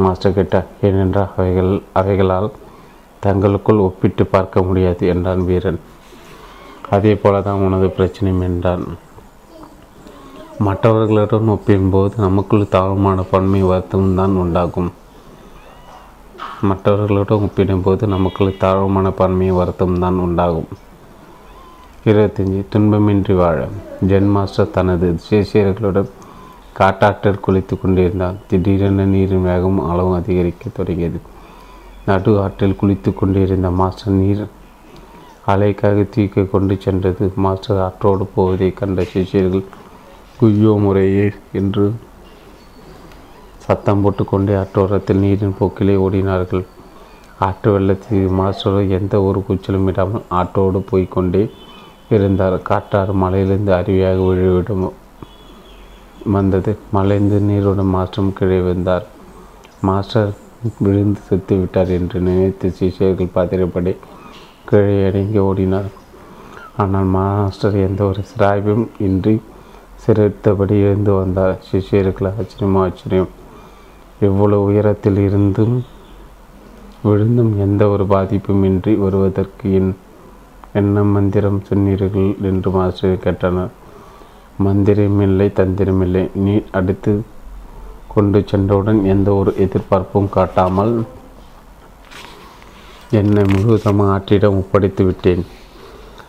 மாஸ்டர் கேட்டார். ஏனென்றால் அவைகள் அவைகளால் தங்களுக்குள் ஒப்பிட்டு பார்க்க முடியாது என்றான் வீரன். அதே போல தான் உனது பிரச்சனை என்றான். மற்றவர்களுடன் ஒப்பிடும்போது நமக்குள் தாழ்வுமான பன்மை வருத்தமும் தான் உண்டாகும். மற்றவர்களுடன் ஒப்பிடும்போது நமக்குள் தாழ்வுமான பன்மையை வருத்தமும் தான் உண்டாகும். இருபத்தஞ்சி துன்பமின்றி வாழ. ஜென் மாஸ்டர் தனது சேசியர்களுடன் காட்டாற்றில் குளித்து கொண்டிருந்தான். திடீரென நீரின் வேகமும் அளவும் அதிகரிக்க தொடங்கியது. நடு ஆற்றில் குளித்து கொண்டிருந்த மாஸ்டர் நீர் அலைக்காக தூக்கி கொண்டு சென்றது. மாஸ்டர் ஆற்றோடு போவதை கண்ட சிஷியர்கள் குய்யோ முறையே என்று சத்தம் போட்டு கொண்டே ஆற்றோரத்தில் நீரின் போக்கிலே ஓடினார்கள். ஆற்று வெள்ளத்தில் மாஸ்டரோ எந்த ஒரு கூச்சலும் இடாமல் ஆற்றோடு போய்கொண்டே இருந்தார். காற்றாறு மலையிலிருந்து அருவியாக விழுவிடும் வந்தது. மலைந்து நீருடன் மாஸ்டரும் கீழே விழுந்தார். மாஸ்டர் விழுந்து செத்து விட்டார் என்று நினைத்து சிஷியர்கள் பாத்திரப்படி கீழே அடங்கி ஓடினார். ஆனால் மாஸ்டர் எந்த ஒரு சிராய்வும் இன்றி சிரித்தபடி எழுந்து வந்தார். சிஷியர்கள் ஆச்சரியமோ ஆச்சரியம். எவ்வளவு உயரத்தில் இருந்தும் விழுந்தும் எந்த ஒரு பாதிப்பும் இன்றி வருவதற்கு என் என்ன மந்திரம் சொன்னீர்கள் என்று மாஸ்டரை கேட்டனர். மந்திரமில்லை, தந்திரமில்லை. நீ அடுத்து கொண்டு சென்றவுடன் எந்த ஒரு எதிர்பார்ப்பும் காட்டாமல் என்னை முழுவதுமாக ஆற்றிடம் ஒப்படைத்து விட்டேன்.